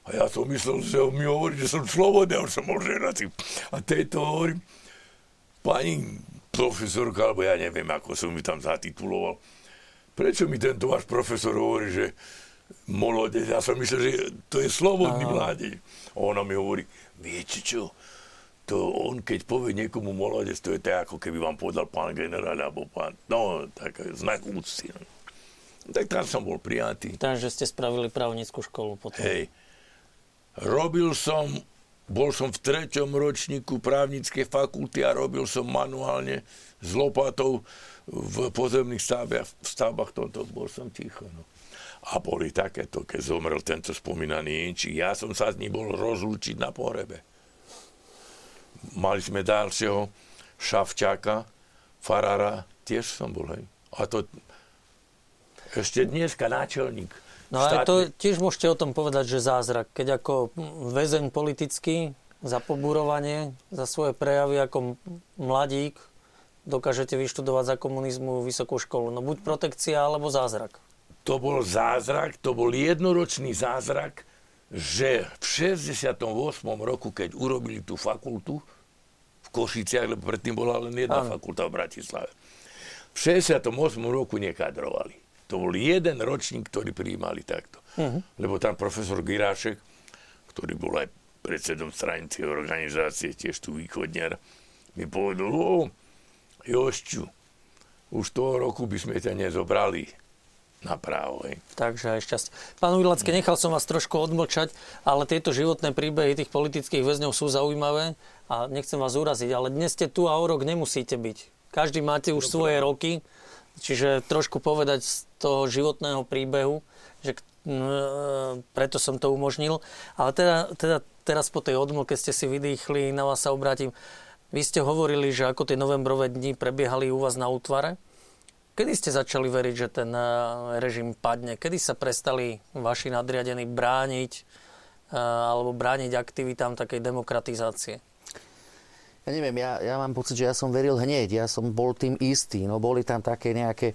A ja som myslel, že mi hovorí, že som slobodný, už som môžem ženatý. A tejto hovorím, pani profesorka, alebo ja neviem, ako som mi tam zatituloval, Prečo mi tento váš profesor hovorí, že molodeť? Ja som myslel, že to je slobodný mládež. Ona mi hovorí, viete čo? To on, keď povie niekomu molodeť, to je tak, ako keby vám povedal pán generál, alebo pán, no, tak znak úcty. Tak tam som bol prijatý. Takže ste spravili právnickú školu potom. Hej. Bol som v 3. ročníku právnickej fakulty a robil som manuálne s lopatou v pozemných stavbách tomto. Bol som ticho, no. A boli takéto, keď zomrel tento spomínaný Jenčík. Ja som sa s ním bol rozlúčiť na pohrebe. Mali sme ďalšieho šafčáka, farára, tiež som bol, hej. A to ešte dneska náčelník. No a to tiež môžete o tom povedať, že zázrak. Keď ako väzeň politický za pobúrovanie, za svoje prejavy ako mladík, dokážete vyštudovať za komunizmu vysokú školu. No buď protekcia, alebo zázrak. To bol zázrak, to bol jednoročný zázrak, že v 68. roku, keď urobili tú fakultu v Košiciach, lebo predtým bola len jedna fakulta v Bratislave, v 68. roku nekadrovali. To bol jeden ročník, ktorý prijímali takto. Uh-huh. Lebo tam profesor Girášek, ktorý bol aj predsedom stranickej organizácie, tiež tu východňar, mi povedal, Jošťu, už toho roku by sme ťa nezobrali na právo. Hej. Takže aj šťastie. Pán Ujlacký, nechal som vás trošku odmlčať, ale tieto životné príbehy tých politických väzňov sú zaujímavé a nechcem vás uraziť, ale dnes ste tu a o rok nemusíte byť. Každý máte už svoje roky, čiže trošku povedať z toho životného príbehu, že preto som to umožnil. Ale teda teraz po tej odmlke ste si vydýchli, na vás sa obrátim. Vy ste hovorili, že ako tie novembrové dni prebiehali u vás na útvare. Kedy ste začali veriť, že ten režim padne? Kedy sa prestali vaši nadriadení brániť aktivitám takej demokratizácie? Ja neviem, ja mám pocit, že ja som veril hneď, ja som bol tým istý. No boli tam také nejaké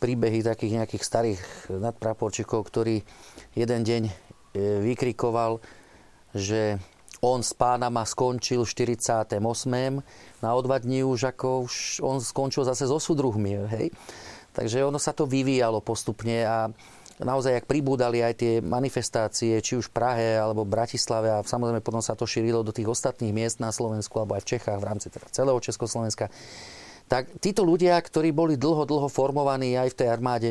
príbehy takých nejakých starých nadpraporčíkov, ktorý jeden deň vykrikoval, že on s pánama skončil v 48. Na o dva dní už on skončil zase so súdruhmi, hej. Takže ono sa to vyvíjalo postupne a naozaj, ak pribúdali aj tie manifestácie, či už v Prahe, alebo v Bratislave, a samozrejme potom sa to šírilo do tých ostatných miest na Slovensku, alebo aj v Čechách, v rámci teda celého Československa, tak títo ľudia, ktorí boli dlho formovaní aj v tej armáde,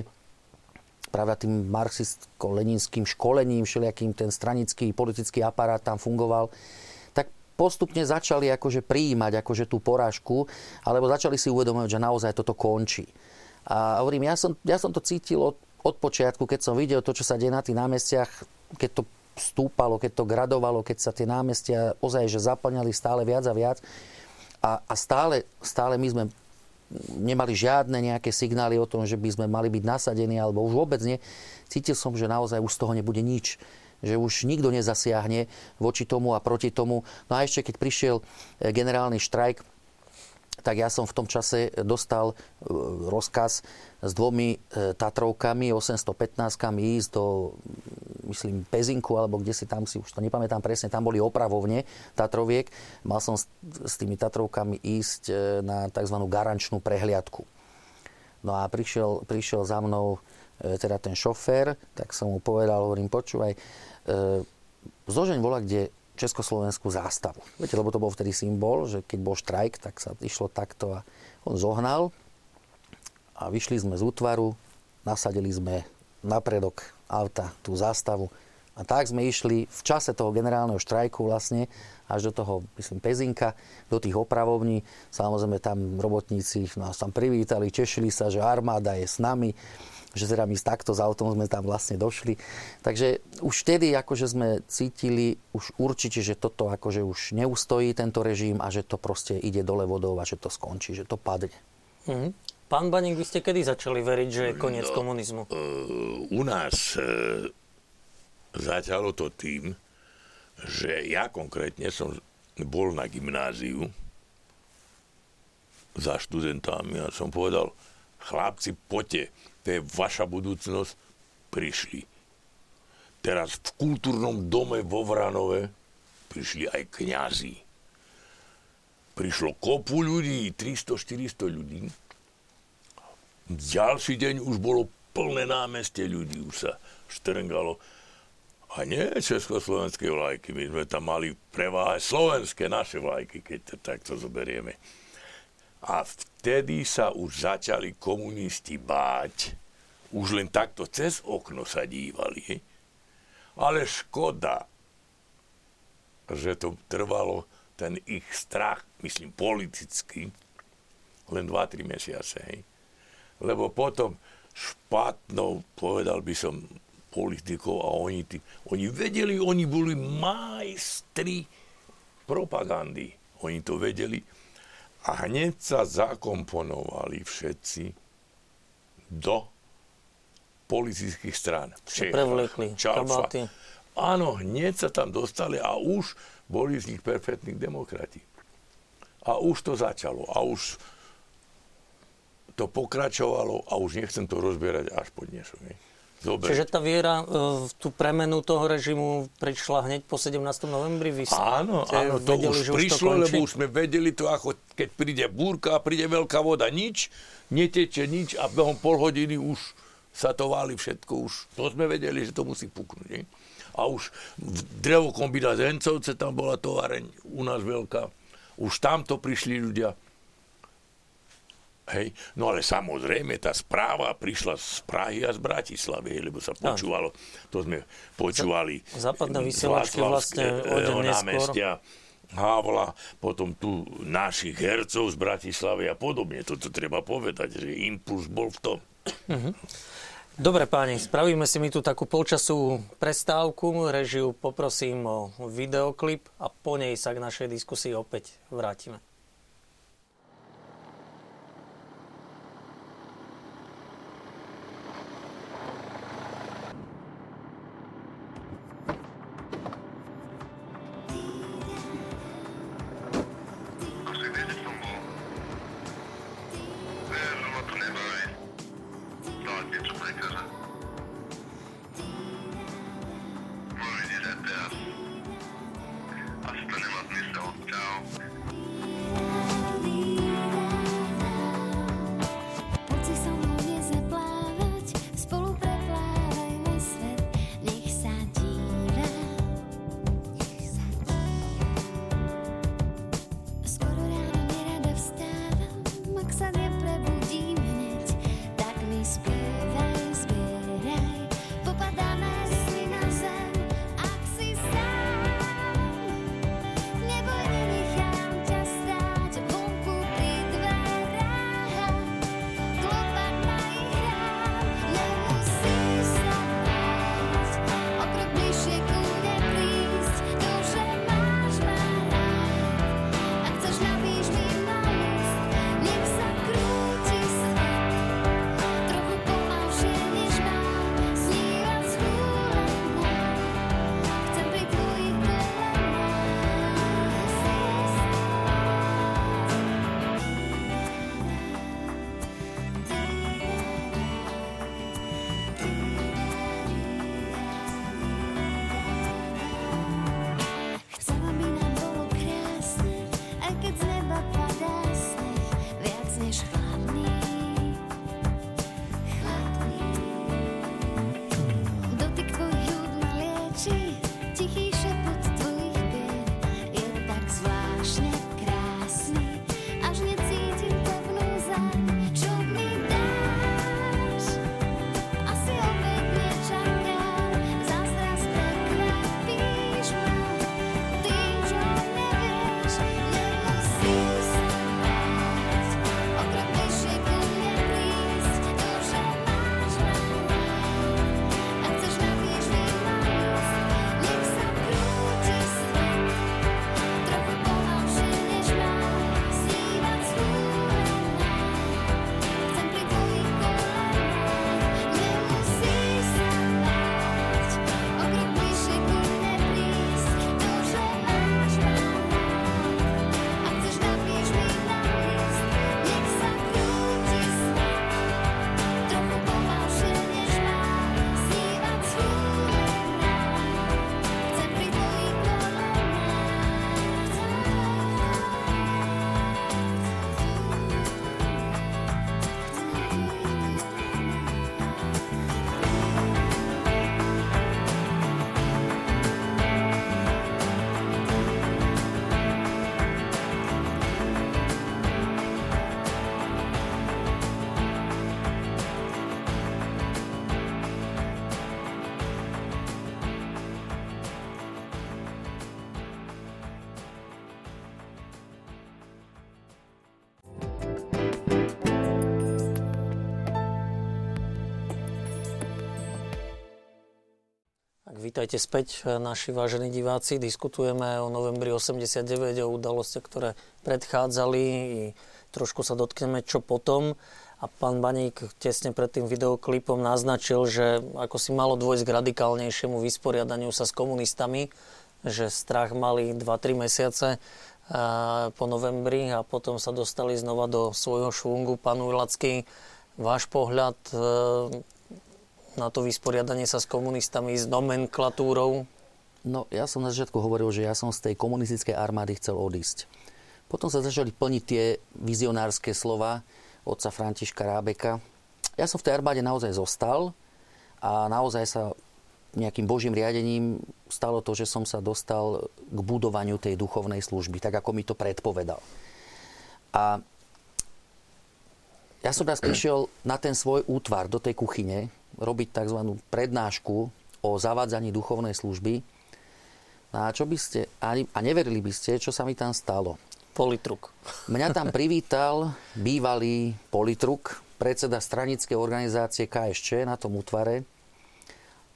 práve tým marxistko-leninským školením, všelijakým ten stranický politický aparát tam fungoval, tak postupne začali akože prijímať akože tú porážku, alebo začali si uvedomovať, že naozaj toto končí. A hovorím, ja som to cítil od počiatku, keď som videl to, čo sa deje na tých námestiach, keď to stúpalo, keď to gradovalo, keď sa tie námestia ozaj, že zaplňali stále viac a viac. A stále my sme nemali žiadne nejaké signály o tom, že by sme mali byť nasadení, alebo už vôbec nie. Cítil som, že naozaj už z toho nebude nič. Že už nikto nezasiahne voči tomu a proti tomu. No a ešte, keď prišiel generálny štrajk, tak ja som v tom čase dostal rozkaz s 2 Tatrovkami, 815-kami ísť do, myslím, Pezinku, alebo kde si tam, si už to nepamätám presne, tam boli opravovne Tatroviek. Mal som s tými Tatrovkami ísť na tzv. Garančnú prehliadku. No a prišiel za mnou teda ten šofér, tak som mu povedal, hovorím, počúvaj, zložeň bola, kde československú zástavu. Viete, lebo to bol vtedy symbol, že keď bol štrajk, tak sa išlo takto a on zohnal a vyšli sme z útvaru, nasadili sme na predok auta tú zástavu a tak sme išli v čase toho generálneho štrajku vlastne až do toho, myslím, Pezinka, do tých opravovní. Samozrejme tam robotníci nás tam privítali, tešili sa, že armáda je s nami, že teda my takto za autom sme tam vlastne došli. Takže už vtedy akože sme cítili už určite, že toto akože už neustojí tento režim a že to proste ide dole vodou a že to skončí, že to padne. Mm-hmm. Pán Baník, vy ste kedy začali veriť, že je koniec komunizmu? U nás začalo to tým, že ja konkrétne som bol na gymnáziu za študentami a som povedal, chlapci, poďte, to je vaša budúcnosť, prišli. Teraz v kultúrnom dome vo Vranove prišli aj kňazi. Prišlo kopu ľudí, 300-400 ľudí. Ďalší deň už bolo plné námestie ľudí už sa štrngalo. A nie československé vlajky, my sme tam mali preváhať slovenské, naše vlajky, keď to takto zoberieme. A vtedy sa už začali komunisti báť. Už len takto cez okno sa dívali. Ale škoda, že to trvalo, ten ich strach, myslím politicky, len 2-3 mesiace. Hej. Lebo potom špatnou, povedal by som, politikov a oni vedeli, oni boli majstri propagandy. Oni to vedeli a hneď sa zakomponovali všetci do politických strán. Prevlekli kabáty. Áno, hneď sa tam dostali a už boli z nich perfektní demokrati. A už to začalo a už to pokračovalo a už nechcem to rozbierať až po dnešu. Dobre. Čiže tá viera v tú premenu toho režimu prišla hneď po 17. novembri? Áno, áno, to vedeli, už prišlo, už to lebo už sme vedeli to, ako keď príde búrka, príde veľká voda, nič, neteče nič a behom pol hodiny už sa to váli všetko. Už to sme vedeli, že to musí puknúť. Nie? A už v drevokombinát Hencovce, tam bola továreň u nás veľká, už tamto prišli ľudia. Hej. No ale samozrejme, tá správa prišla z Prahy a z Bratislavy, lebo sa počúvalo, to sme počúvali západné vysielačky vlastne o deň neskôr. Havla, potom tu našich hercov z Bratislavy a podobne. Toto treba povedať, že impuls bol v tom. Mhm. Dobre páni, spravíme si mi tu takú polčasovú prestávku, režiu poprosím o videoklip a po nej sa k našej diskusii opäť vrátime. Sa neprebudím hneď, tak mi spievaj, spievaj. Vítajte späť, naši vážení diváci. Diskutujeme o novembri 89, o udalostiach, ktoré predchádzali. I trošku sa dotkneme, čo potom. A pán Baník tesne pred tým videoklipom naznačil, že ako si malo dôjsť k radikálnejšiemu vysporiadaniu sa s komunistami, že strach mali 2-3 mesiace po novembri a potom sa dostali znova do svojho švungu. Pán Ujlacký, váš pohľad na to vysporiadanie sa s komunistami, s nomenklatúrou? No, ja som na začiatku hovoril, že ja som z tej komunistickej armády chcel odísť. Potom sa začali plniť tie vizionárske slova otca Františka Rábeka. Ja som v tej armáde naozaj zostal a naozaj sa nejakým božím riadením stalo to, že som sa dostal k budovaniu tej duchovnej služby, tak ako mi to predpovedal. A ja som teraz prišiel na ten svoj útvar, do tej kuchyne, robiť tzv. Prednášku o zavádzaní duchovnej služby. A čo by ste, a neverili by ste, čo sa mi tam stalo. Politruk. Mňa tam privítal bývalý politruk, predseda stranickej organizácie KSČ na tom útvare.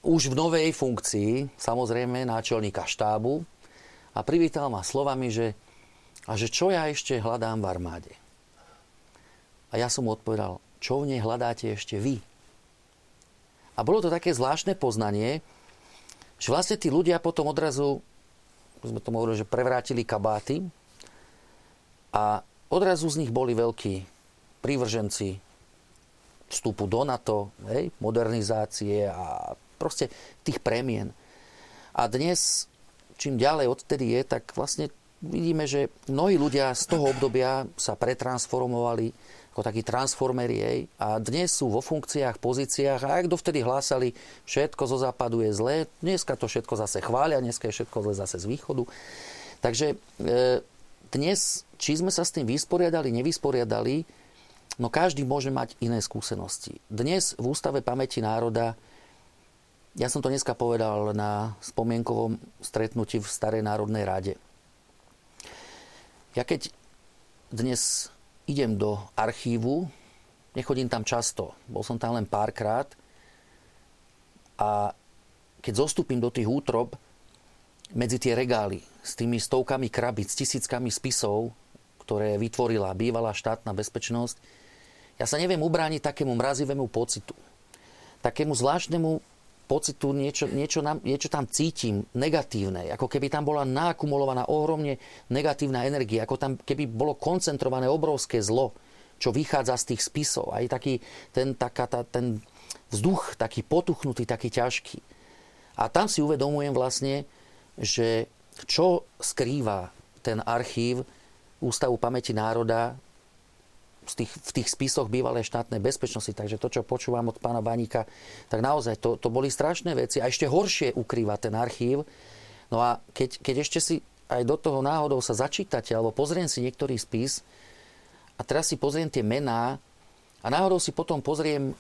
Už v novej funkcii, samozrejme, náčelníka štábu. A privítal ma slovami, že čo ja ešte hľadám v armáde. A ja som mu odpovedal, čo v nej hľadáte ešte vy? A bolo to také zvláštne poznanie, že vlastne tí ľudia potom odrazu, sme tomu hovorili, že prevrátili kabáty a odrazu z nich boli veľkí prívrženci vstupu do NATO, hej, modernizácie a proste tých premien. A dnes, čím ďalej odtedy je, tak vlastne vidíme, že mnohí ľudia z toho obdobia sa pretransformovali ako takí transformeri a dnes sú vo funkciách, pozíciách a ak dovtedy hlásali, všetko zo západu je zlé, dneska to všetko zase chvália, dneska je všetko zlé zase z východu. Takže dnes, či sme sa s tým vysporiadali, nevysporiadali, no každý môže mať iné skúsenosti. Dnes v Ústave pamäti národa, ja som to dneska povedal na spomienkovom stretnutí v Starej národnej rade. Ja keď dnes idem do archívu, nechodím tam často, bol som tam len párkrát a keď zostúpim do tých útrob medzi tie regály s tými stovkami krabíc, tisíckami spisov, ktoré vytvorila bývalá štátna bezpečnosť, ja sa neviem ubrániť takému mrazivému pocitu. Takému zvláštnemu pocitu, niečo tam cítim negatívne, ako keby tam bola naakumulovaná ohromne negatívna energia, ako tam keby bolo koncentrované obrovské zlo, čo vychádza z tých spisov. Aj taký ten vzduch, taký potuchnutý, taký ťažký. A tam si uvedomujem vlastne, že čo skrýva ten archív Ústavu pamäti národa v tých spisoch bývalej štátnej bezpečnosti. Takže to, čo počúvam od pána Baníka, tak naozaj to boli strašné veci. A ešte horšie ukrýva ten archív. No a keď ešte si aj do toho náhodou sa začítate, alebo pozriem si niektorý spis a teraz si pozriem tie mená a náhodou si potom pozriem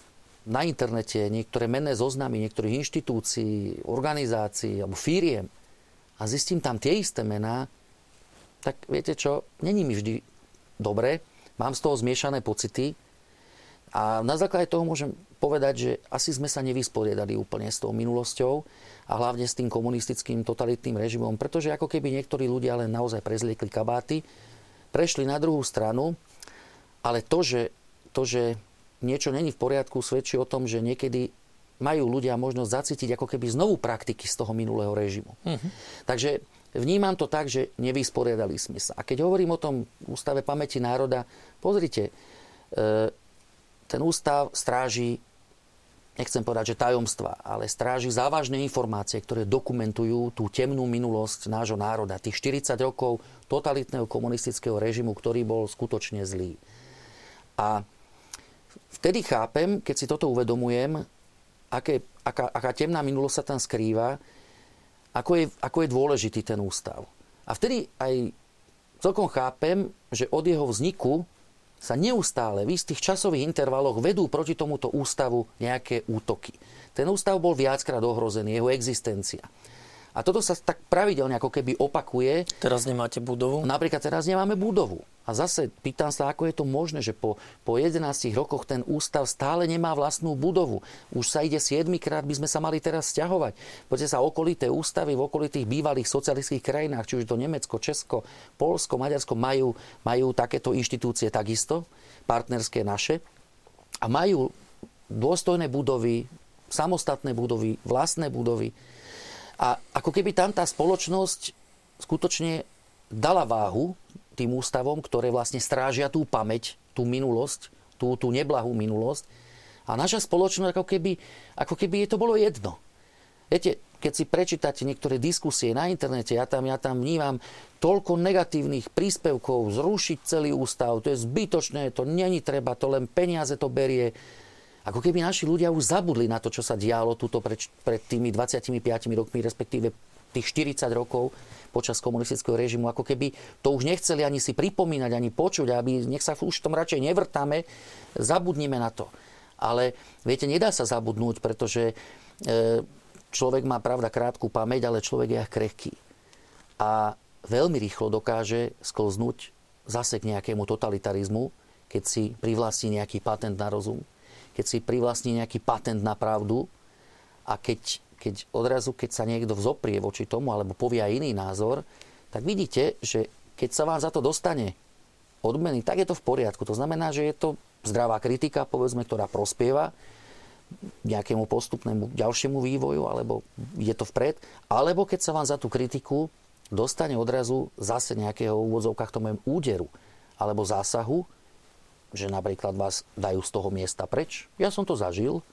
na internete niektoré menné zoznamy niektorých inštitúcií, organizácií alebo firiem a zistím tam tie isté mená, tak viete čo, není mi vždy dobre. Mám z toho zmiešané pocity a na základe toho môžem povedať, že asi sme sa nevysporiadali úplne s tou minulosťou a hlavne s tým komunistickým totalitným režimom, pretože ako keby niektorí ľudia len naozaj prezliekli kabáty, prešli na druhú stranu, ale to, že niečo není v poriadku, svedčí o tom, že niekedy majú ľudia možnosť zacítiť ako keby znovu praktiky z toho minulého režimu. Mhm. Takže vnímam to tak, že nevysporiadali sme sa. A keď hovorím o tom Ústave pamäti národa, pozrite, ten ústav stráži, nechcem povedať, že tajomstva, ale stráži závažné informácie, ktoré dokumentujú tú temnú minulosť nášho národa. Tých 40 rokov totalitného komunistického režimu, ktorý bol skutočne zlý. A vtedy chápem, keď si toto uvedomujem, aká temná minulosť sa tam skrýva, ako je dôležitý ten ústav. A vtedy aj celkom chápem, že od jeho vzniku sa neustále v istých časových intervaloch vedú proti tomuto ústavu nejaké útoky. Ten ústav bol viackrát ohrozený, jeho existencia. A toto sa tak pravidelne ako keby opakuje. Teraz nemáte budovu? Napríklad teraz nemáme budovu. A zase pýtam sa, ako je to možné, že po 11 rokoch ten ústav stále nemá vlastnú budovu. Už sa ide 7-krát, by sme sa mali teraz sťahovať. Poďte sa okolité ústavy v okolitých bývalých socialistických krajinách, či už to Nemecko, Česko, Poľsko, Maďarsko, majú takéto inštitúcie takisto, partnerské naše. A majú dôstojné budovy, samostatné budovy, vlastné budovy. A ako keby tam tá spoločnosť skutočne dala váhu tým ústavom, ktoré vlastne strážia tú pamäť, tú minulosť, tú neblahú minulosť. A naša spoločnosť, ako keby je to bolo jedno. Viete, keď si prečítate niektoré diskusie na internete, ja tam vnímam toľko negatívnych príspevkov, zrušiť celý ústav, to je zbytočné, to není treba, to len peniaze to berie. Ako keby naši ľudia už zabudli na to, čo sa dialo tuto pred tými 25 rokmi, respektíve tých 40 rokov počas komunistického režimu. Ako keby to už nechceli ani si pripomínať, ani počuť, aby nech sa už v tom radšej nevrtáme, zabudnime na to. Ale viete, nedá sa zabudnúť, pretože človek má, pravda, krátku pamäť, ale človek je aj krehký. A veľmi rýchlo dokáže sklznúť zase k nejakému totalitarizmu, keď si privlastní nejaký patent na rozum, keď si privlastní nejaký patent na pravdu a keď odrazu, keď sa niekto vzoprie voči tomu alebo povie iný názor, tak vidíte, že keď sa vám za to dostane odmeny, tak je to v poriadku. To znamená, že je to zdravá kritika, povedzme, ktorá prospieva nejakému postupnému ďalšiemu vývoju, alebo je to vpred. Alebo keď sa vám za tú kritiku dostane odrazu zase nejakého úvodzovkách tomu úderu alebo zásahu, že napríklad vás dajú z toho miesta preč. Ja som to zažil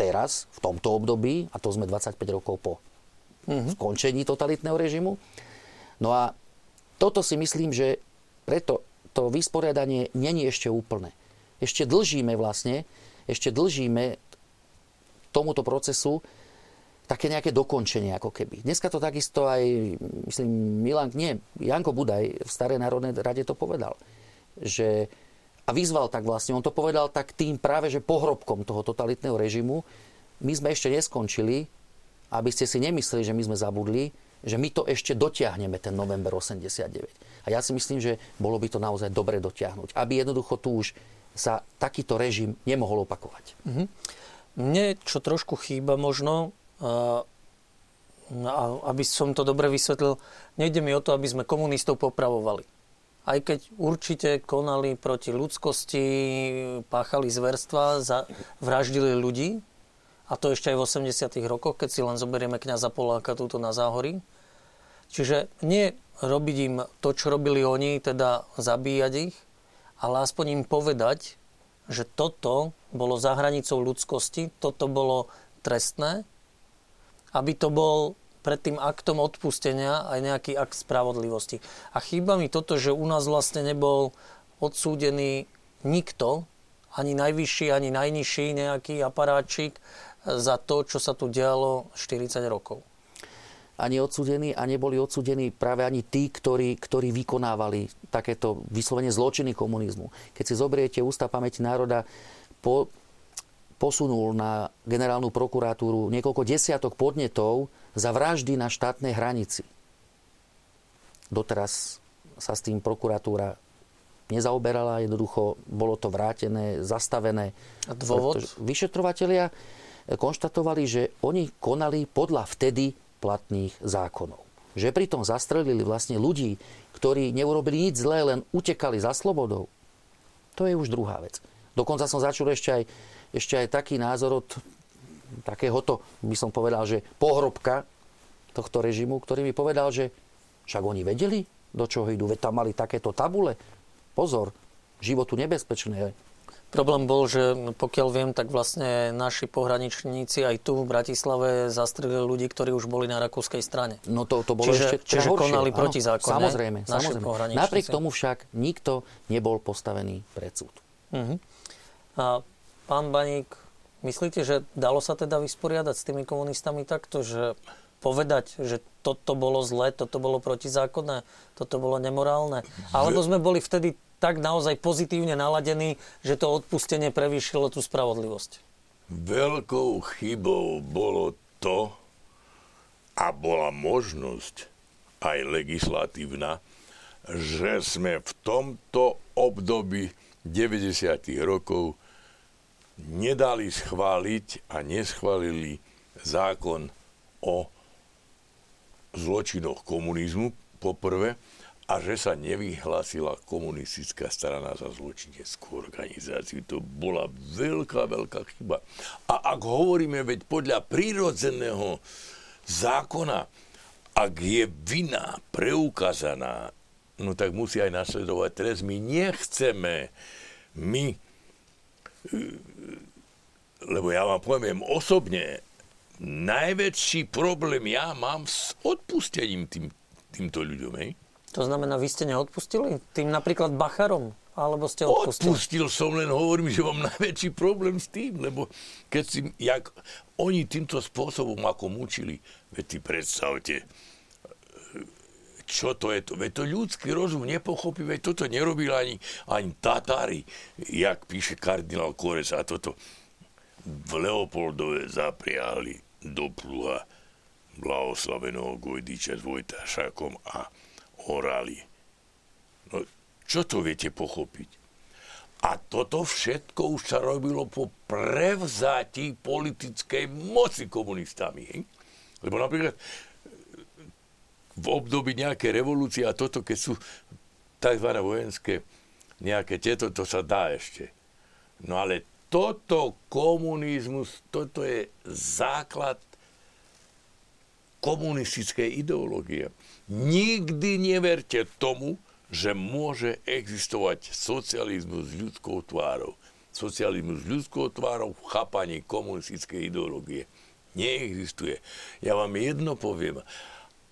teraz, v tomto období, a to sme 25 rokov po skončení totalitného režimu. No a toto si myslím, že preto to vysporiadanie není ešte úplné. Ešte dlžíme tomuto procesu také nejaké dokončenie, ako keby. Dneska to takisto aj, myslím, Janko Budaj v Starej národnej rade to povedal, že a vyzval tak vlastne, on to povedal tak tým práve, že pohrobkom toho totalitného režimu. My sme ešte neskončili, aby ste si nemysleli, že my sme zabudli, že my to ešte dotiahneme, ten november 89. A ja si myslím, že bolo by to naozaj dobre dotiahnuť, aby jednoducho tu už sa takýto režim nemohol opakovať. Mne, čo trošku chýba možno, aby som to dobre vysvetlil, nejde mi o to, aby sme komunistov popravovali. Aj keď určite konali proti ľudskosti, páchali zverstva, vraždili ľudí, a to ešte aj v 80. rokoch, keď si len zoberieme kňaza Poláka túto na Záhorí. Čiže nie robiť im to, čo robili oni, teda zabíjať ich, ale aspoň im povedať, že toto bolo za hranicou ľudskosti, toto bolo trestné, aby to bol pred tým aktom odpustenia aj nejaký akt spravodlivosti. A chýba mi toto, že u nás vlastne nebol odsúdený nikto, ani najvyšší, ani najnižší nejaký aparáčik za to, čo sa tu dialo 40 rokov. Ani odsúdení a neboli odsúdení práve ani tí, ktorí vykonávali takéto vyslovene zločiny komunizmu. Keď si zoberiete Ústav pamäti národa, posunul na generálnu prokuratúru niekoľko desiatok podnetov za vraždy na štátnej hranici. Doteraz sa s tým prokuratúra nezaoberala, jednoducho bolo to vrátené, zastavené. A dôvod? Vyšetrovatelia konštatovali, že oni konali podľa vtedy platných zákonov. Že pritom zastrelili vlastne ľudí, ktorí neurobili nič zlé, len utekali za slobodou. To je už druhá vec. Dokonca som začul ešte aj taký názor od takéhoto, by som povedal, že pohrobka tohto režimu, ktorý mi povedal, že však oni vedeli, do čoho idú, veď tam mali takéto tabule. Pozor, životu nebezpečné. Problém bol, že pokiaľ viem, tak vlastne naši pohraničníci aj tu v Bratislave zastrelili ľudí, ktorí už boli na rakúskej strane. No to bolo čiže konali proti zákone. Samozrejme. Pohraničníci. Napriek tomu však nikto nebol postavený pred súd. A pán Baník, myslíte, že dalo sa teda vysporiadať s tými komunistami takto, že povedať, že toto bolo zlé, toto bolo protizákonné, toto bolo nemorálne? Alebo sme boli vtedy tak naozaj pozitívne naladení, že to odpustenie prevýšilo tú spravodlivosť? Veľkou chybou bolo to, a bola možnosť aj legislatívna, že sme v tomto období 90. rokov nedali schváliť a neschválili zákon o zločinoch komunizmu poprvé a že sa nevyhlásila komunistická strana za zločineckú organizáciu. To bola veľká, veľká chyba. A ak hovoríme, veď podľa prírodzeného zákona, ak je vina preukázaná, no tak musí aj nasledovať trest. My nechceme, lebo ja vám poviem osobne, najväčší problém ja mám s odpustením týmto ľuďom, hej? To znamená, vy ste neodpustili? Tým napríklad Bacharom? Alebo ste odpustili? Odpustil som, len hovorím, že mám najväčší problém s tým, lebo keď si, jak oni týmto spôsobom ako mučili, veď si predstavte, čo to je to? Veď to ľudský rozum nepochopí, veď toto nerobili ani Tatári, jak píše kardinál Korec a toto. V Leopoldove zapriahli do pluha blahoslaveného Gojdiča s Vojtašákom a orali. No, čo to viete pochopiť? A toto všetko už sa robilo po prevzatí politickej moci komunistami. Hej? Lebo napríklad v období nejaké revolúcie a toto, keď sú tzv. Vojenské nejaké tieto, to sa dá ešte. No ale toto komunizmus, toto je základ komunistickej ideológie. Nikdy neverte tomu, že môže existovať socializmus s ľudskou tvárou. Socializmus s ľudskou tvárou v chápaní komunistickej ideológie neexistuje. Ja vám jedno poviem.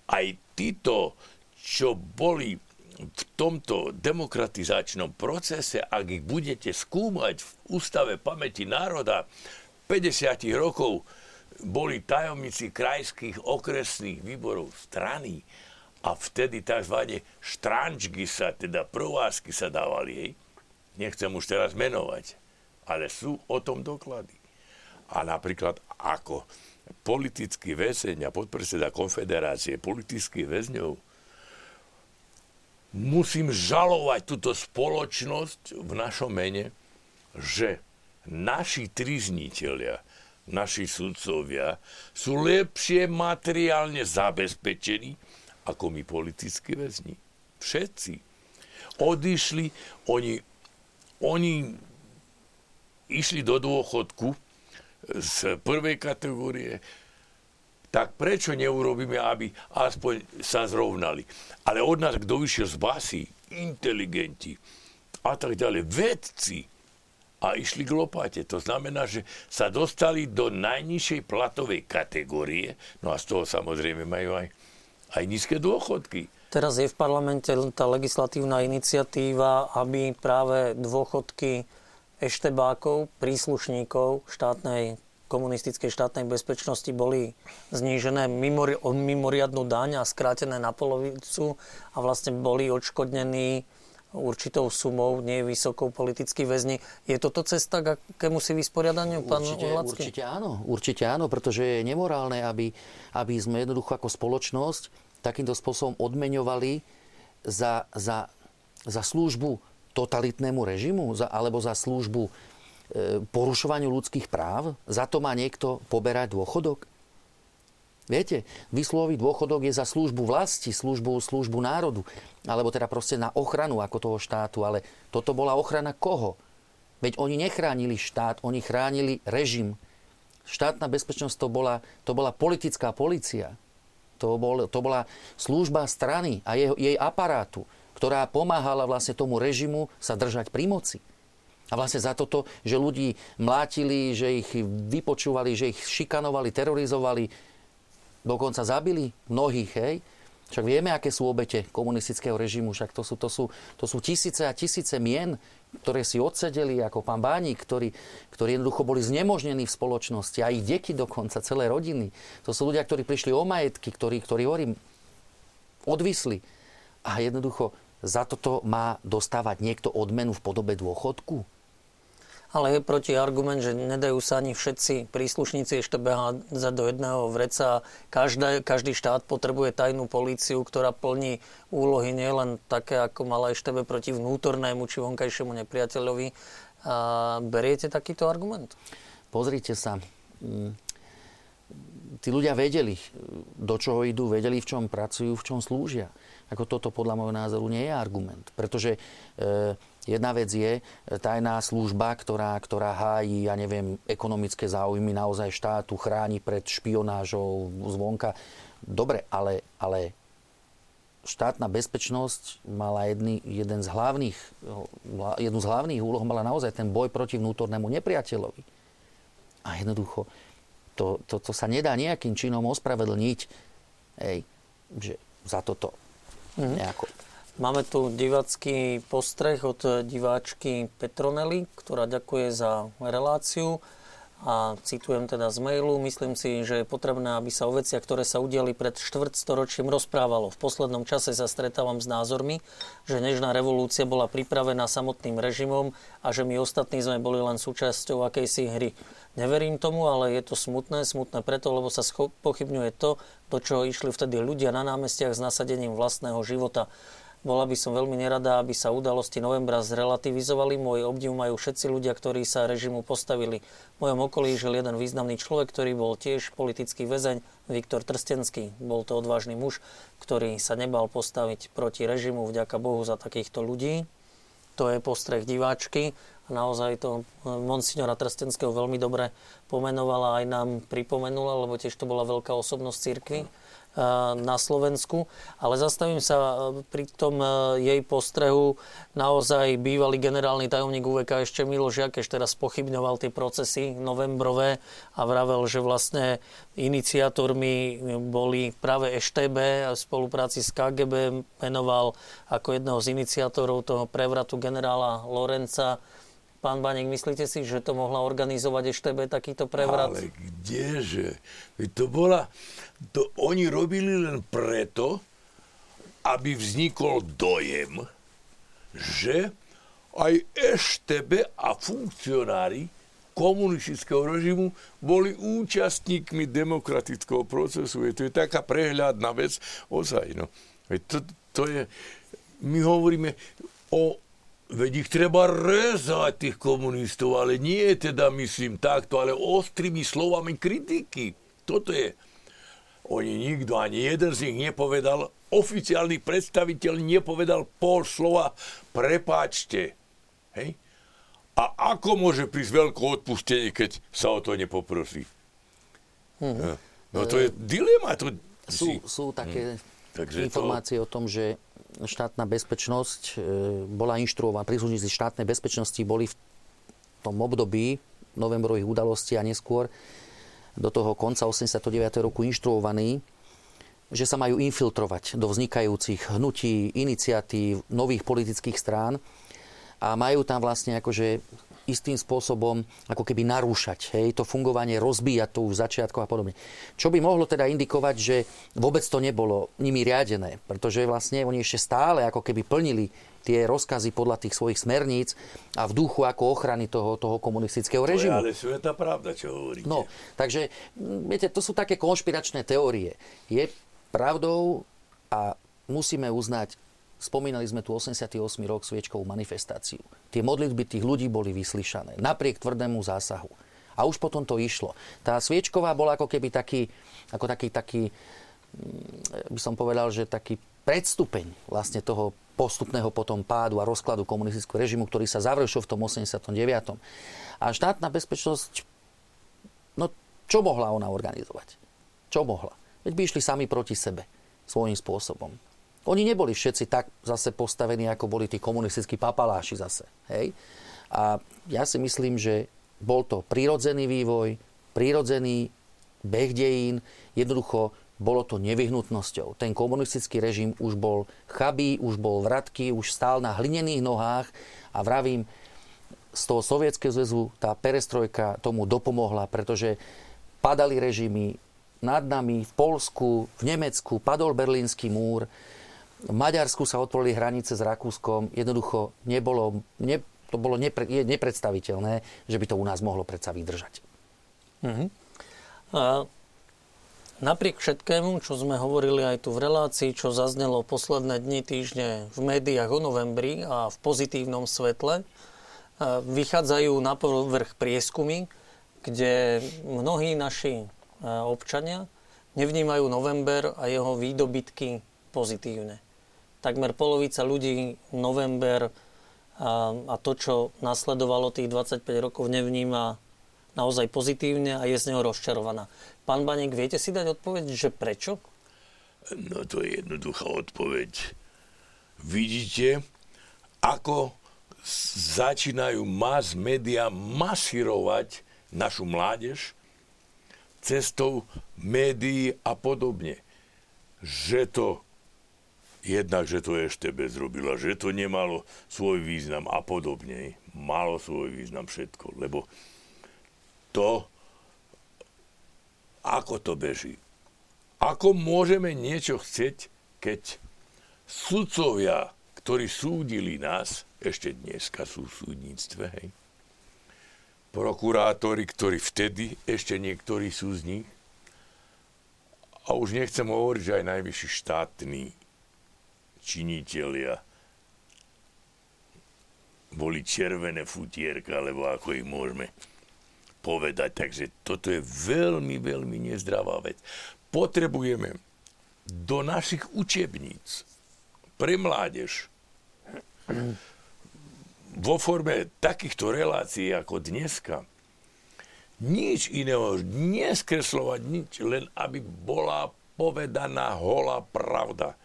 Aj títo, čo boli v tomto demokratizačnom procese, ak ich budete skúmať v Ústave pamäti národa 50 rokov, boli tajomníci krajských okresných výborov strany a vtedy tzv. Štrančky sa, teda provázky sa dávali, hej. Nechcem už teraz menovať, ale sú o tom doklady. A napríklad ako politický väzeň a podpredseda konfederácie politických väzňov musím žalovať túto spoločnosť v našom mene, že naši triznitelia, naši sudcovia sú lepšie materiálne zabezpečení ako my politickí väzni. Všetci. Odišli, oni išli do dôchodku z prvej kategórie, tak prečo neurobíme, aby aspoň sa zrovnali. Ale od nás, kto vyšiel z basy, inteligenti a tak ďalej, vedci, a išli k lopate. To znamená, že sa dostali do najnižšej platovej kategórie, no a z toho samozrejme majú aj nízke dôchodky. Teraz je v parlamente tá legislatívna iniciatíva, aby práve dôchodky eštebákov, príslušníkov štátnej, komunistickej štátnej bezpečnosti boli znížené o mimoriadnu daň a skrátené na polovicu a vlastne boli odškodnení určitou sumou, nie vysokou politický väzni. Je toto cesta k akému si vysporiadaniu, pán Ujlacký? Určite áno, pretože je nemorálne, aby sme jednoducho ako spoločnosť takýmto spôsobom odmeňovali za službu totalitnému režimu, alebo za službu porušovaniu ľudských práv. Za to má niekto poberať dôchodok. Viete, vysloviť dôchodok je za službu vlasti, službu národu, alebo teda proste na ochranu ako toho štátu. Ale toto bola ochrana koho? Veď oni nechránili štát, oni chránili režim. Štátna bezpečnosť to bola politická polícia. To bola služba strany a jej aparátu, ktorá pomáhala vlastne tomu režimu sa držať pri moci. A vlastne za toto, že ľudí mlátili, že ich vypočúvali, že ich šikanovali, terorizovali, dokonca zabili mnohých, hej. Však vieme, aké sú obete komunistického režimu. Však to sú tisíce a tisíce mien, ktoré si odsedeli, ako pán Baník, ktorí jednoducho boli znemožnení v spoločnosti. A ich deti dokonca, celé rodiny. To sú ľudia, ktorí prišli o majetky, ktorí odvisli. A jednoducho za toto má dostávať niekto odmenu v podobe dôchodku. ale je protiargument, že nedajú sa ani všetci príslušníci ŠtBH za do jedného vreca. Každý štát potrebuje tajnú políciu, ktorá plní úlohy nielen také, ako mala ŠtB proti vnútornému či vonkajšiemu nepriateľovi. A beriete takýto argument? Pozrite sa. Tí ľudia vedeli, do čoho idú, vedeli, v čom pracujú, v čom slúžia. Ako toto podľa môjho názoru nie je argument. Pretože jedna vec je tajná služba, ktorá hájí, ja neviem, ekonomické záujmy naozaj štátu, chráni pred špionážou zvonka. Dobre, ale štátna bezpečnosť mala jednu z hlavných úloh, mala naozaj ten boj proti vnútornému nepriateľovi. A jednoducho, to sa nedá nejakým činom ospravedlniť, že za toto nejako. Máme tu divácky postreh od diváčky Petronely, ktorá ďakuje za reláciu. A citujem teda z mailu. Myslím si, že je potrebné, aby sa o veciach, ktoré sa udiali pred štvrtstoročím, rozprávalo. V poslednom čase sa stretávam s názormi, že nežná revolúcia bola pripravená samotným režimom a že my ostatní sme boli len súčasťou akejsi hry. Neverím tomu, ale je to smutné preto, lebo sa pochybňuje to, do čoho išli vtedy ľudia na námestiach s nasadením vlastného života. Bola by som veľmi nerada, aby sa udalosti novembra zrelativizovali. Môj obdiv majú všetci ľudia, ktorí sa režimu postavili. V mojom okolí žil jeden významný človek, ktorý bol tiež politický väzeň, Viktor Trstenský. Bol to odvážny muž, ktorý sa nebal postaviť proti režimu. Vďaka Bohu za takýchto ľudí. To je postreh diváčky. Naozaj to monsignora Trstenského veľmi dobre pomenovala, aj nám pripomenula, lebo tiež to bola veľká osobnosť cirkvi na Slovensku, ale zastavím sa pri tom jej postrehu. Naozaj bývalý generálny tajomník UVK ešte Miloš Jakeš teraz pochybňoval tie procesy novembrové a vravel, že vlastne iniciátormi boli práve ŠtB a v spolupráci s KGB menoval ako jedného z iniciátorov toho prevratu generála Lorenca. Pán Baník, myslíte si, že to mohla organizovať ŠtB takýto prevrat? Ale kdeže? To oni robili len preto, aby vznikol dojem, že aj ŠtB a funkcionári komunistického režimu boli účastníkmi demokratického procesu. To je taká prehľadná vec. Ozaj, no. My hovoríme o... Veď ich treba rezať, tých komunistov, ale nie teda myslím takto, ale ostrými slovami kritiky. Toto je. Oni nikto, ani jeden z nich nepovedal, oficiálny predstaviteľ nepovedal pol slova prepáčte. Hej? A ako môže prísť veľké odpustenie, keď sa o to nepoprosí? No to je dilema. Sú také informácie o tom, že štátna bezpečnosť bola inštruovaná, príslušníci štátnej bezpečnosti boli v tom období novembrových udalostí a neskôr do toho konca 89. roku inštruovaní, že sa majú infiltrovať do vznikajúcich hnutí, iniciatív, nových politických strán a majú tam vlastne akože istým spôsobom ako keby narúšať, to fungovanie, rozbíjať to v začiatkoch a podobne. Čo by mohlo teda indikovať, že vôbec to nebolo nimi riadené, pretože vlastne oni ešte stále ako keby plnili tie rozkazy podľa tých svojich smerníc a v duchu ako ochrany toho komunistického režimu. To je ale svätá pravda, čo hovoríte. No, takže, viete, to sú také konšpiračné teórie. Je pravdou a musíme uznať, spomínali sme tu 88. rok sviečkovú manifestáciu. Tie modlitby tých ľudí boli vyslyšané, napriek tvrdému zásahu. A už potom to išlo. Tá sviečková bola ako keby taký, by som povedal, že taký predstupeň vlastne toho postupného potom pádu a rozkladu komunistického režimu, ktorý sa završil v tom 89. A štátna bezpečnosť, no čo mohla ona organizovať? Čo mohla? Veď by išli sami proti sebe svojím spôsobom. Oni neboli všetci tak zase postavení, ako boli tí komunistickí papaláši zase. Hej? A ja si myslím, že bol to prirodzený vývoj, prirodzený beh dejín. Jednoducho bolo to nevyhnutnosťou. Ten komunistický režim už bol chabý, už bol vratký, už stál na hlinených nohách a vravím, z toho Sovietskeho zväzu tá perestrojka tomu dopomohla, pretože padali režimy nad nami v Poľsku, v Nemecku, padol Berlínsky múr, v Maďarsku sa otvorili hranice s Rakúskom. Jednoducho nebolo, to bolo nepredstaviteľné, že by to u nás mohlo predsa vydržať. A napriek všetkému, čo sme hovorili aj tu v relácii, čo zaznelo posledné dni, týždne v médiách o novembri a v pozitívnom svetle, vychádzajú na povrch prieskumy, kde mnohí naši občania nevnímajú november a jeho výdobytky pozitívne. Takmer polovica ľudí november a to, čo nasledovalo tých 25 rokov, nevníma naozaj pozitívne a je z neho rozčarovaná. Pán Baník, viete si dať odpoveď, že prečo? No to je jednoduchá odpoveď. Vidíte, ako začínajú mass média masírovať našu mládež cestou médií a podobne. Že to, jednak, že to EŠTB zrobila, že to nemalo svoj význam a podobne. Malo svoj význam všetko, lebo to ako to beží? Ako môžeme niečo chcieť, keď sudcovia, ktorí súdili nás, ešte dneska sú v súdnictve, hej? Prokurátori, ktorí vtedy, ešte niektorí sú z nich, a už nechcem hovoriť, že aj najvyšší štátni činitelia boli červené futierka, alebo ako ich môžeme povedať. Takže toto je veľmi, veľmi nezdravá vec. Potrebujeme do našich učebníc pre mládež vo forme takýchto relácií ako dneska nič iného neskreslovať, nič, len aby bola povedaná holá pravda.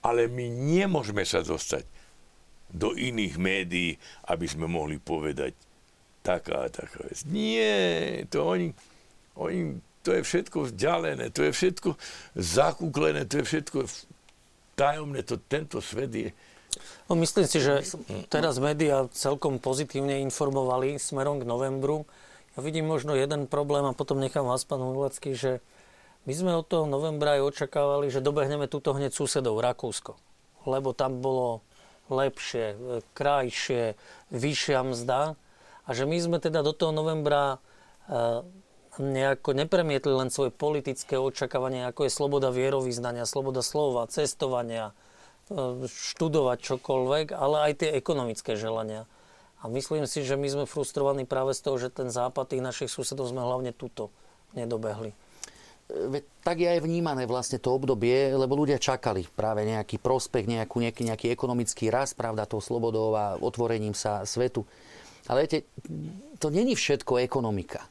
Ale my nemôžeme sa dostať do iných médií, aby sme mohli povedať taká a taká vec. Nie, to oni, to je všetko vzdialené, to je všetko zakúklené, to je všetko tajomné, to tento svet je. No, myslím si, že teraz médiá celkom pozitívne informovali smerom k novembru. Ja vidím možno jeden problém a potom nechám vás, pán Ujlacký, že my sme od toho novembra aj očakávali, že dobehneme túto hneď susedov, Rakúsko. Lebo tam bolo lepšie, krajšie, vyššia mzda. A že my sme teda do toho novembra nejako nepremietli len svoje politické očakávanie, ako je sloboda vierovyznania, sloboda slova, cestovania, študovať čokoľvek, ale aj tie ekonomické želania. A myslím si, že my sme frustrovaní práve z toho, že ten západ tých našich susedov sme hlavne tuto nedobehli. Tak je aj vnímané vlastne to obdobie, lebo ľudia čakali práve nejaký prospech, nejaký ekonomický rast, pravda, tou slobodou a otvorením sa svetu. Ale viete, to není všetko ekonomika.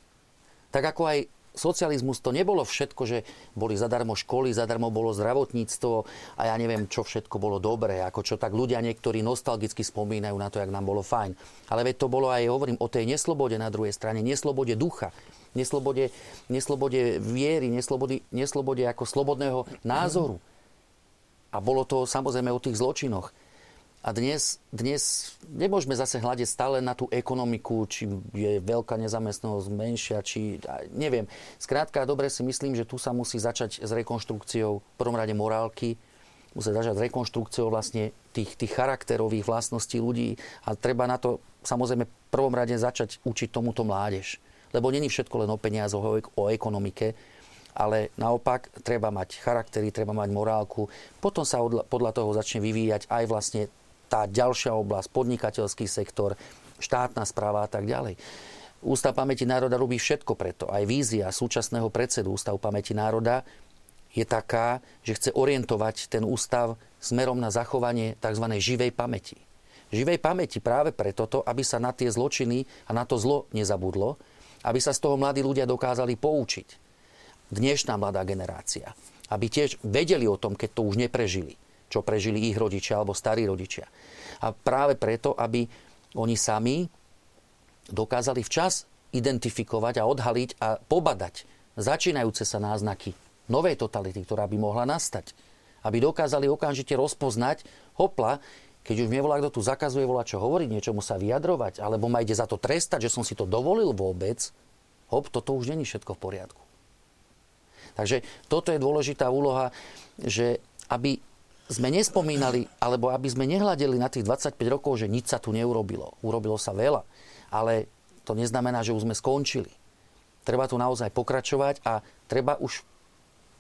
Tak ako aj socializmus, to nebolo všetko, že boli zadarmo školy, zadarmo bolo zdravotníctvo a ja neviem, čo všetko bolo dobré. Ako čo tak ľudia niektorí nostalgicky spomínajú na to, jak nám bolo fajn. Ale veď to bolo aj, hovorím, o tej neslobode na druhej strane, neslobode ducha, neslobode viery, neslobode ako slobodného názoru. A bolo to samozrejme o tých zločinoch. A dnes nemôžeme zase hľadiť stále na tú ekonomiku, či je veľká nezamestnanosť, menšia, či neviem. Skrátka, dobre si myslím, že tu sa musí začať s rekonštrukciou v prvom rade morálky, musí začať s rekonštrukciou vlastne tých charakterových vlastností ľudí a treba na to samozrejme v prvom rade začať učiť tomuto mládež. Lebo není všetko len o peniazoch, o ekonomike, ale naopak treba mať charaktery, treba mať morálku. Potom sa podľa toho začne vyvíjať aj vlastne tá ďalšia oblasť, podnikateľský sektor, štátna správa a tak ďalej. Ústav pamäti národa robí všetko preto. Aj vízia súčasného predsedu Ústavu pamäti národa je taká, že chce orientovať ten ústav smerom na zachovanie tzv. Živej pamäti. Živej pamäti práve preto, aby sa na tie zločiny a na to zlo nezabudlo, aby sa z toho mladí ľudia dokázali poučiť. Dnešná mladá generácia. Aby tiež vedeli o tom, keď to už neprežili. Čo prežili ich rodičia alebo starí rodičia. A práve preto, aby oni sami dokázali včas identifikovať a odhaliť a pobadať začínajúce sa náznaky novej totality, ktorá by mohla nastať. Aby dokázali okamžite rozpoznať, hopla, keď už mne volá, kto tu zakazuje volá, čo hovoriť, niečomu sa vyjadrovať, alebo ma ide za to trestať, že som si to dovolil vôbec, hop, toto už není všetko v poriadku. Takže toto je dôležitá úloha, že aby sme nespomínali, alebo aby sme nehľadeli na tých 25 rokov, že nič sa tu neurobilo. Urobilo sa veľa, ale to neznamená, že už sme skončili. Treba tu naozaj pokračovať a treba už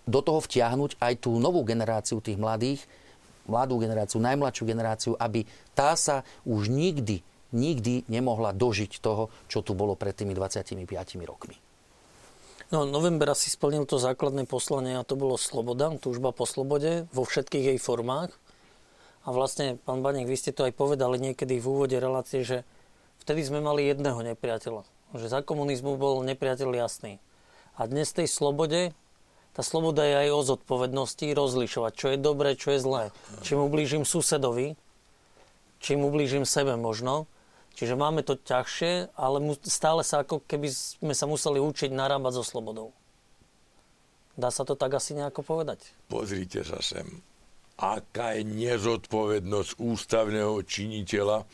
do toho vtiahnuť aj tú novú generáciu tých mladých, mladú generáciu, najmladšiu generáciu, aby tá sa už nikdy nemohla dožiť toho, čo tu bolo pred tými 25 rokmi. No, november asi splnil to základné poslanie a to bolo sloboda, túžba po slobode vo všetkých jej formách. A vlastne, pán Baník, vy ste to aj povedali niekedy v úvode relácie, že vtedy sme mali jedného nepriateľa. Že za komunizmu bol nepriateľ jasný. A dnes tej slobode, tá sloboda je aj o zodpovednosti rozlišovať, čo je dobré, čo je zlé. Čím ublížim susedovi, čím ublížim sebe možno. Čiže máme to ťažšie, ale stále sa ako keby sme sa museli učiť narábať so slobodou. Dá sa to tak asi nejako povedať? Pozrite sa sem. Aká je nezodpovednosť ústavného činiteľa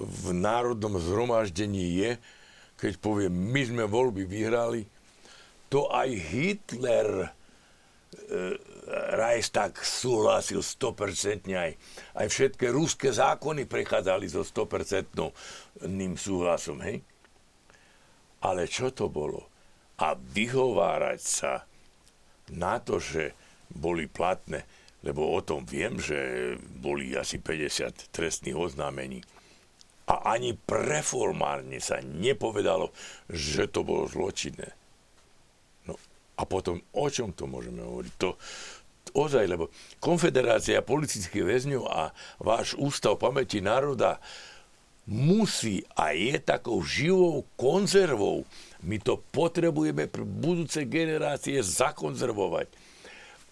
v národnom zhromaždení je, keď poviem, my sme voľby vyhrali, to aj Hitler Reichstag súhlasil 100% aj všetky ruské zákony prechádzali so 100% súhlasom, hej? Ale čo to bolo? A vyhovárať sa na to, že boli platné, lebo o tom viem, že boli asi 50 trestných oznámení. A ani preformálne sa nepovedalo, že to bolo zločinné. A potom, o čom to môžeme hovoriť? To ozaj, lebo Konfederácia politických väzňov a váš Ústav pamäti národa musí a je takou živou konzervou. My to potrebujeme pre budúce generácie zakonzervovať.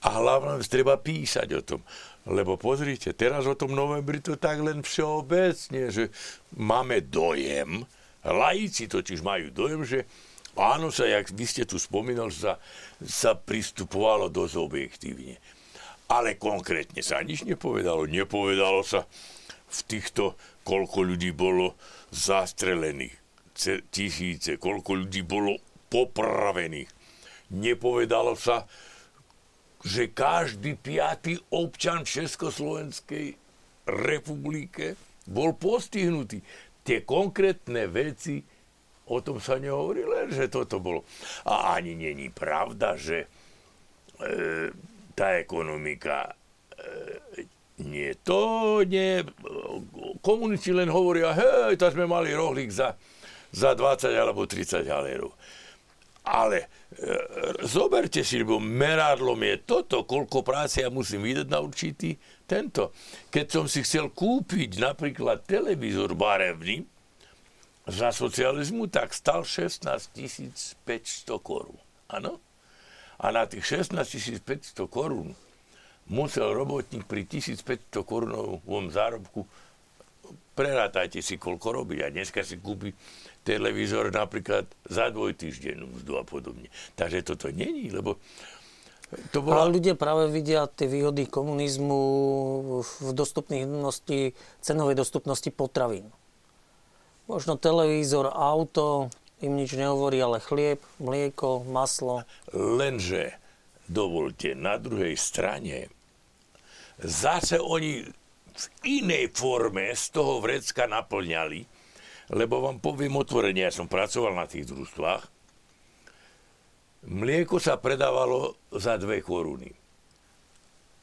A hlavne treba písať o tom. Lebo pozrite, teraz o tom novembri to tak len všeobecne, že máme dojem, laici totiž majú dojem, že áno, sa, jak vy ste tu spomínali, sa pristupovalo dosť objektívne. Ale konkrétne sa nič nepovedalo. Nepovedalo sa v týchto, koľko ľudí bolo zastrelených. Tisíce. Koľko ľudí bolo popravených. Nepovedalo sa, že každý 5. občan Československej republike bol postihnutý. Tie konkrétne veci o tom sa nehovorí, len že toto bolo. A ani není pravda, že tá ekonomika nie to, nie. Komunisti len hovoria, hej, tak sme mali rohlík za 20 alebo 30 halérov. Ale zoberte si, lebo meradlom je toto, koľko práce ja musím vidieť na určitý tento. Keď som si chcel kúpiť napríklad televízor barevný, za socializmu, tak stal 16 500 korún. Áno? A na tých 16 500 korún musel robotník pri 1500 korunovom zárobku prerátajte si, koľko robí. A dneska si kúpi televízor napríklad za dvojtýždennú mzdu a podobne. Takže toto není, lebo to bola... Ale ľudia práve vidia tie výhody komunizmu v cenovej dostupnosti potravín. Možno televízor, auto, im nič nehovorí, ale chlieb, mlieko, maslo. Lenže, dovolte, na druhej strane, zase oni v inej forme z toho vrecka naplňali, lebo vám poviem otvorene, ja som pracoval na tých družstvách, mlieko sa predávalo za 2 koruny.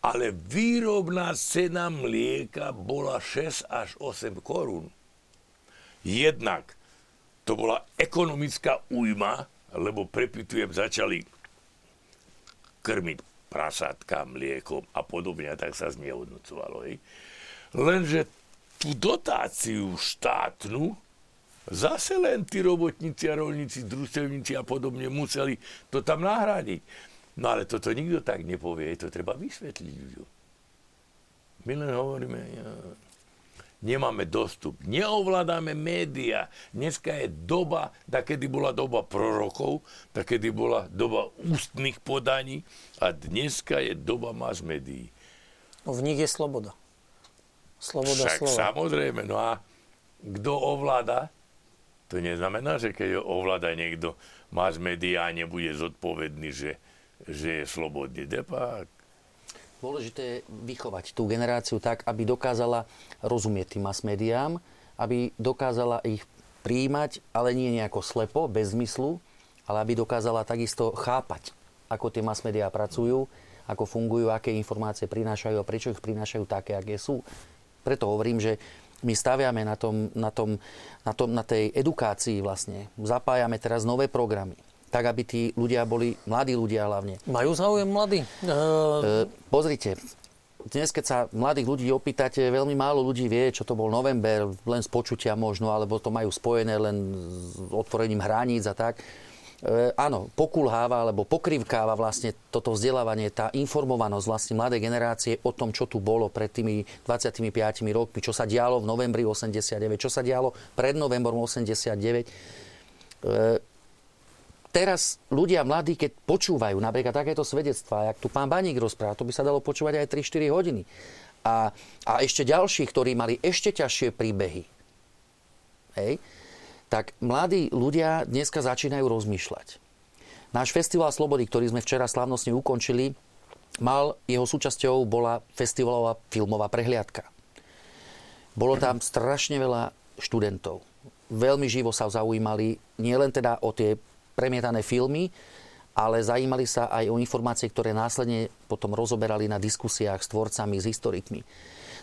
Ale výrobná cena mlieka bola 6 až 8 korún. Jednak to bola ekonomická újma, lebo prepytujem, začali krmiť prasátka mliekom a podobne, tak sa znehodnocovalo. Lenže tú dotáciu štátnu zase len tí robotníci a roľníci, družstevníci a podobne museli to tam nahradiť. No ale toto nikto tak nepovie, to treba vysvetliť ľuďom. My len hovoríme... Nemáme dostup, neovládame médiá. Dneska je doba, kedy bola doba prorokov, kedy bola doba ústnych podaní a dneska je doba mass médií. No v nich je sloboda. Sloboda však slova. Samozrejme, no a kto ovláda? To neznamená, že keď ovláda niekto mass médiá a nebude zodpovedný, že je slobodný depák. Dôležité je vychovať tú generáciu tak, aby dokázala rozumieť tým mass médiám, aby dokázala ich prijímať, ale nie nejako slepo, bez zmyslu, ale aby dokázala takisto chápať, ako tie mass médiá pracujú, ako fungujú, aké informácie prinášajú a prečo ich prinášajú také, aké sú. Preto hovorím, že my staviame na tej edukácii vlastne. Zapájame teraz nové programy, tak aby tí ľudia boli, mladí ľudia hlavne. Majú záujem mladí? Pozrite, dnes keď sa mladých ľudí opýtate, veľmi málo ľudí vie, čo to bol november, len z počutia možno, alebo to majú spojené len s otvorením hraníc a tak. Áno, pokulháva alebo pokrivkáva vlastne toto vzdelávanie, tá informovanosť vlastne mladej generácie o tom, čo tu bolo pred tými 25 rokmi, čo sa dialo v novembri 89, čo sa dialo pred novembrom 89. Teraz ľudia mladí, keď počúvajú napríklad takéto svedectvá, jak tu pán Baník rozpráva, to by sa dalo počúvať aj 3-4 hodiny. A ešte ďalší, ktorí mali ešte ťažšie príbehy. Hej. Tak mladí ľudia dneska začínajú rozmýšľať. Náš Festival slobody, ktorý sme včera slávnostne ukončili, jeho súčasťou bola festivalová filmová prehliadka. Bolo tam strašne veľa študentov. Veľmi živo sa zaujímali nielen teda o tie premietané filmy, ale zajímali sa aj o informácie, ktoré následne potom rozoberali na diskusiách s tvorcami, s historikmi.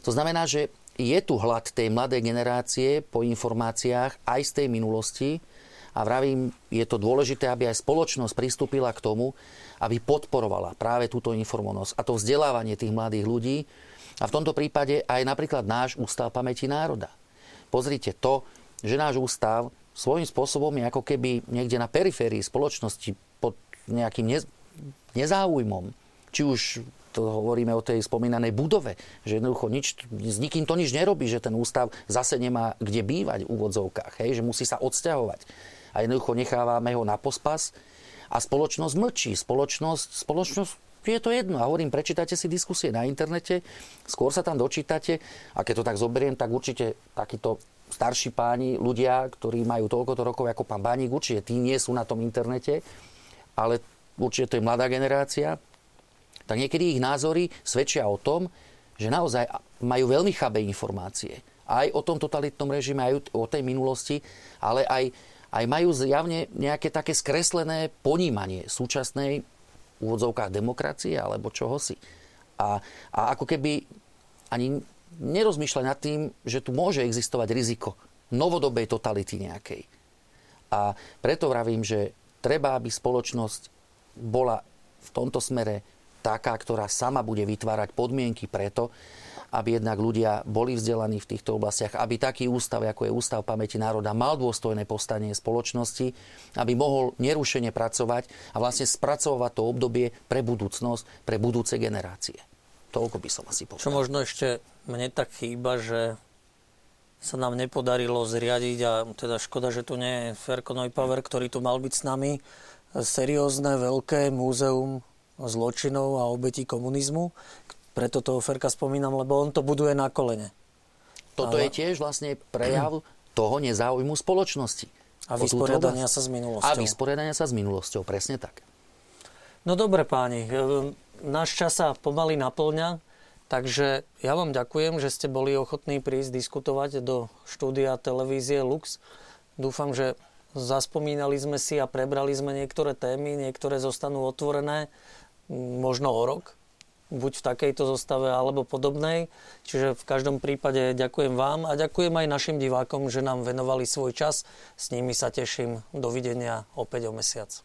To znamená, že je tu hlad tej mladej generácie po informáciách aj z tej minulosti a vravím, je to dôležité, aby aj spoločnosť pristúpila k tomu, aby podporovala práve túto informovanosť a to vzdelávanie tých mladých ľudí a v tomto prípade aj napríklad náš Ústav pamäti národa. Pozrite to, že náš ústav svojím spôsobom je ako keby niekde na periférii spoločnosti pod nejakým nezáujmom. Či už to hovoríme o tej spomínanej budove, že jednoducho s nikým to nič nerobí, že ten ústav zase nemá kde bývať v úvodzovkách, hej, že musí sa odsťahovať. A jednoducho nechávame ho na pospas a spoločnosť mlčí. Spoločnosť je to jedno. A hovorím, prečítate si diskusie na internete, skôr sa tam dočítate a keď to tak zoberiem, tak určite takýto starší páni, ľudia, ktorí majú toľkoto rokov ako pán Baník, určite tí nie sú na tom internete, ale určite to je mladá generácia, tak niekedy ich názory svedčia o tom, že naozaj majú veľmi chabé informácie. Aj o tom totalitnom režime, aj o tej minulosti, ale aj majú zjavne nejaké také skreslené ponímanie súčasnej úvodzovkách demokracie alebo čohosi. A ako keby ani nerozmýšľa nad tým, že tu môže existovať riziko novodobej totality nejakej. A preto vravím, že treba, aby spoločnosť bola v tomto smere taká, ktorá sama bude vytvárať podmienky preto, aby jednak ľudia boli vzdelaní v týchto oblastiach, aby taký ústav, ako je Ústav pamäti národa, mal dôstojné postanie spoločnosti, aby mohol nerušene pracovať a vlastne spracovať to obdobie pre budúcnosť, pre budúce generácie. Toľko by som asi povedal. Čo možno ešte mne tak chýba, že sa nám nepodarilo zriadiť a teda škoda, že tu nie je Ferko Neupauer, ktorý tu mal byť s nami, seriózne veľké múzeum zločinov a obetí komunizmu. Preto toho Ferka spomínam, lebo on to buduje na kolene. Toto je tiež vlastne prejav toho nezáujmu spoločnosti. A vysporiadania sa s minulosťou. A vysporiadania sa s minulosťou, presne tak. No dobre páni, náš čas sa pomaly naplňa, takže ja vám ďakujem, že ste boli ochotní prísť diskutovať do štúdia televízie Lux. Dúfam, že zaspomínali sme si a prebrali sme niektoré témy, niektoré zostanú otvorené, možno o rok, buď v takejto zostave alebo podobnej. Čiže v každom prípade ďakujem vám a ďakujem aj našim divákom, že nám venovali svoj čas. S nimi sa teším. Dovidenia opäť o mesiac.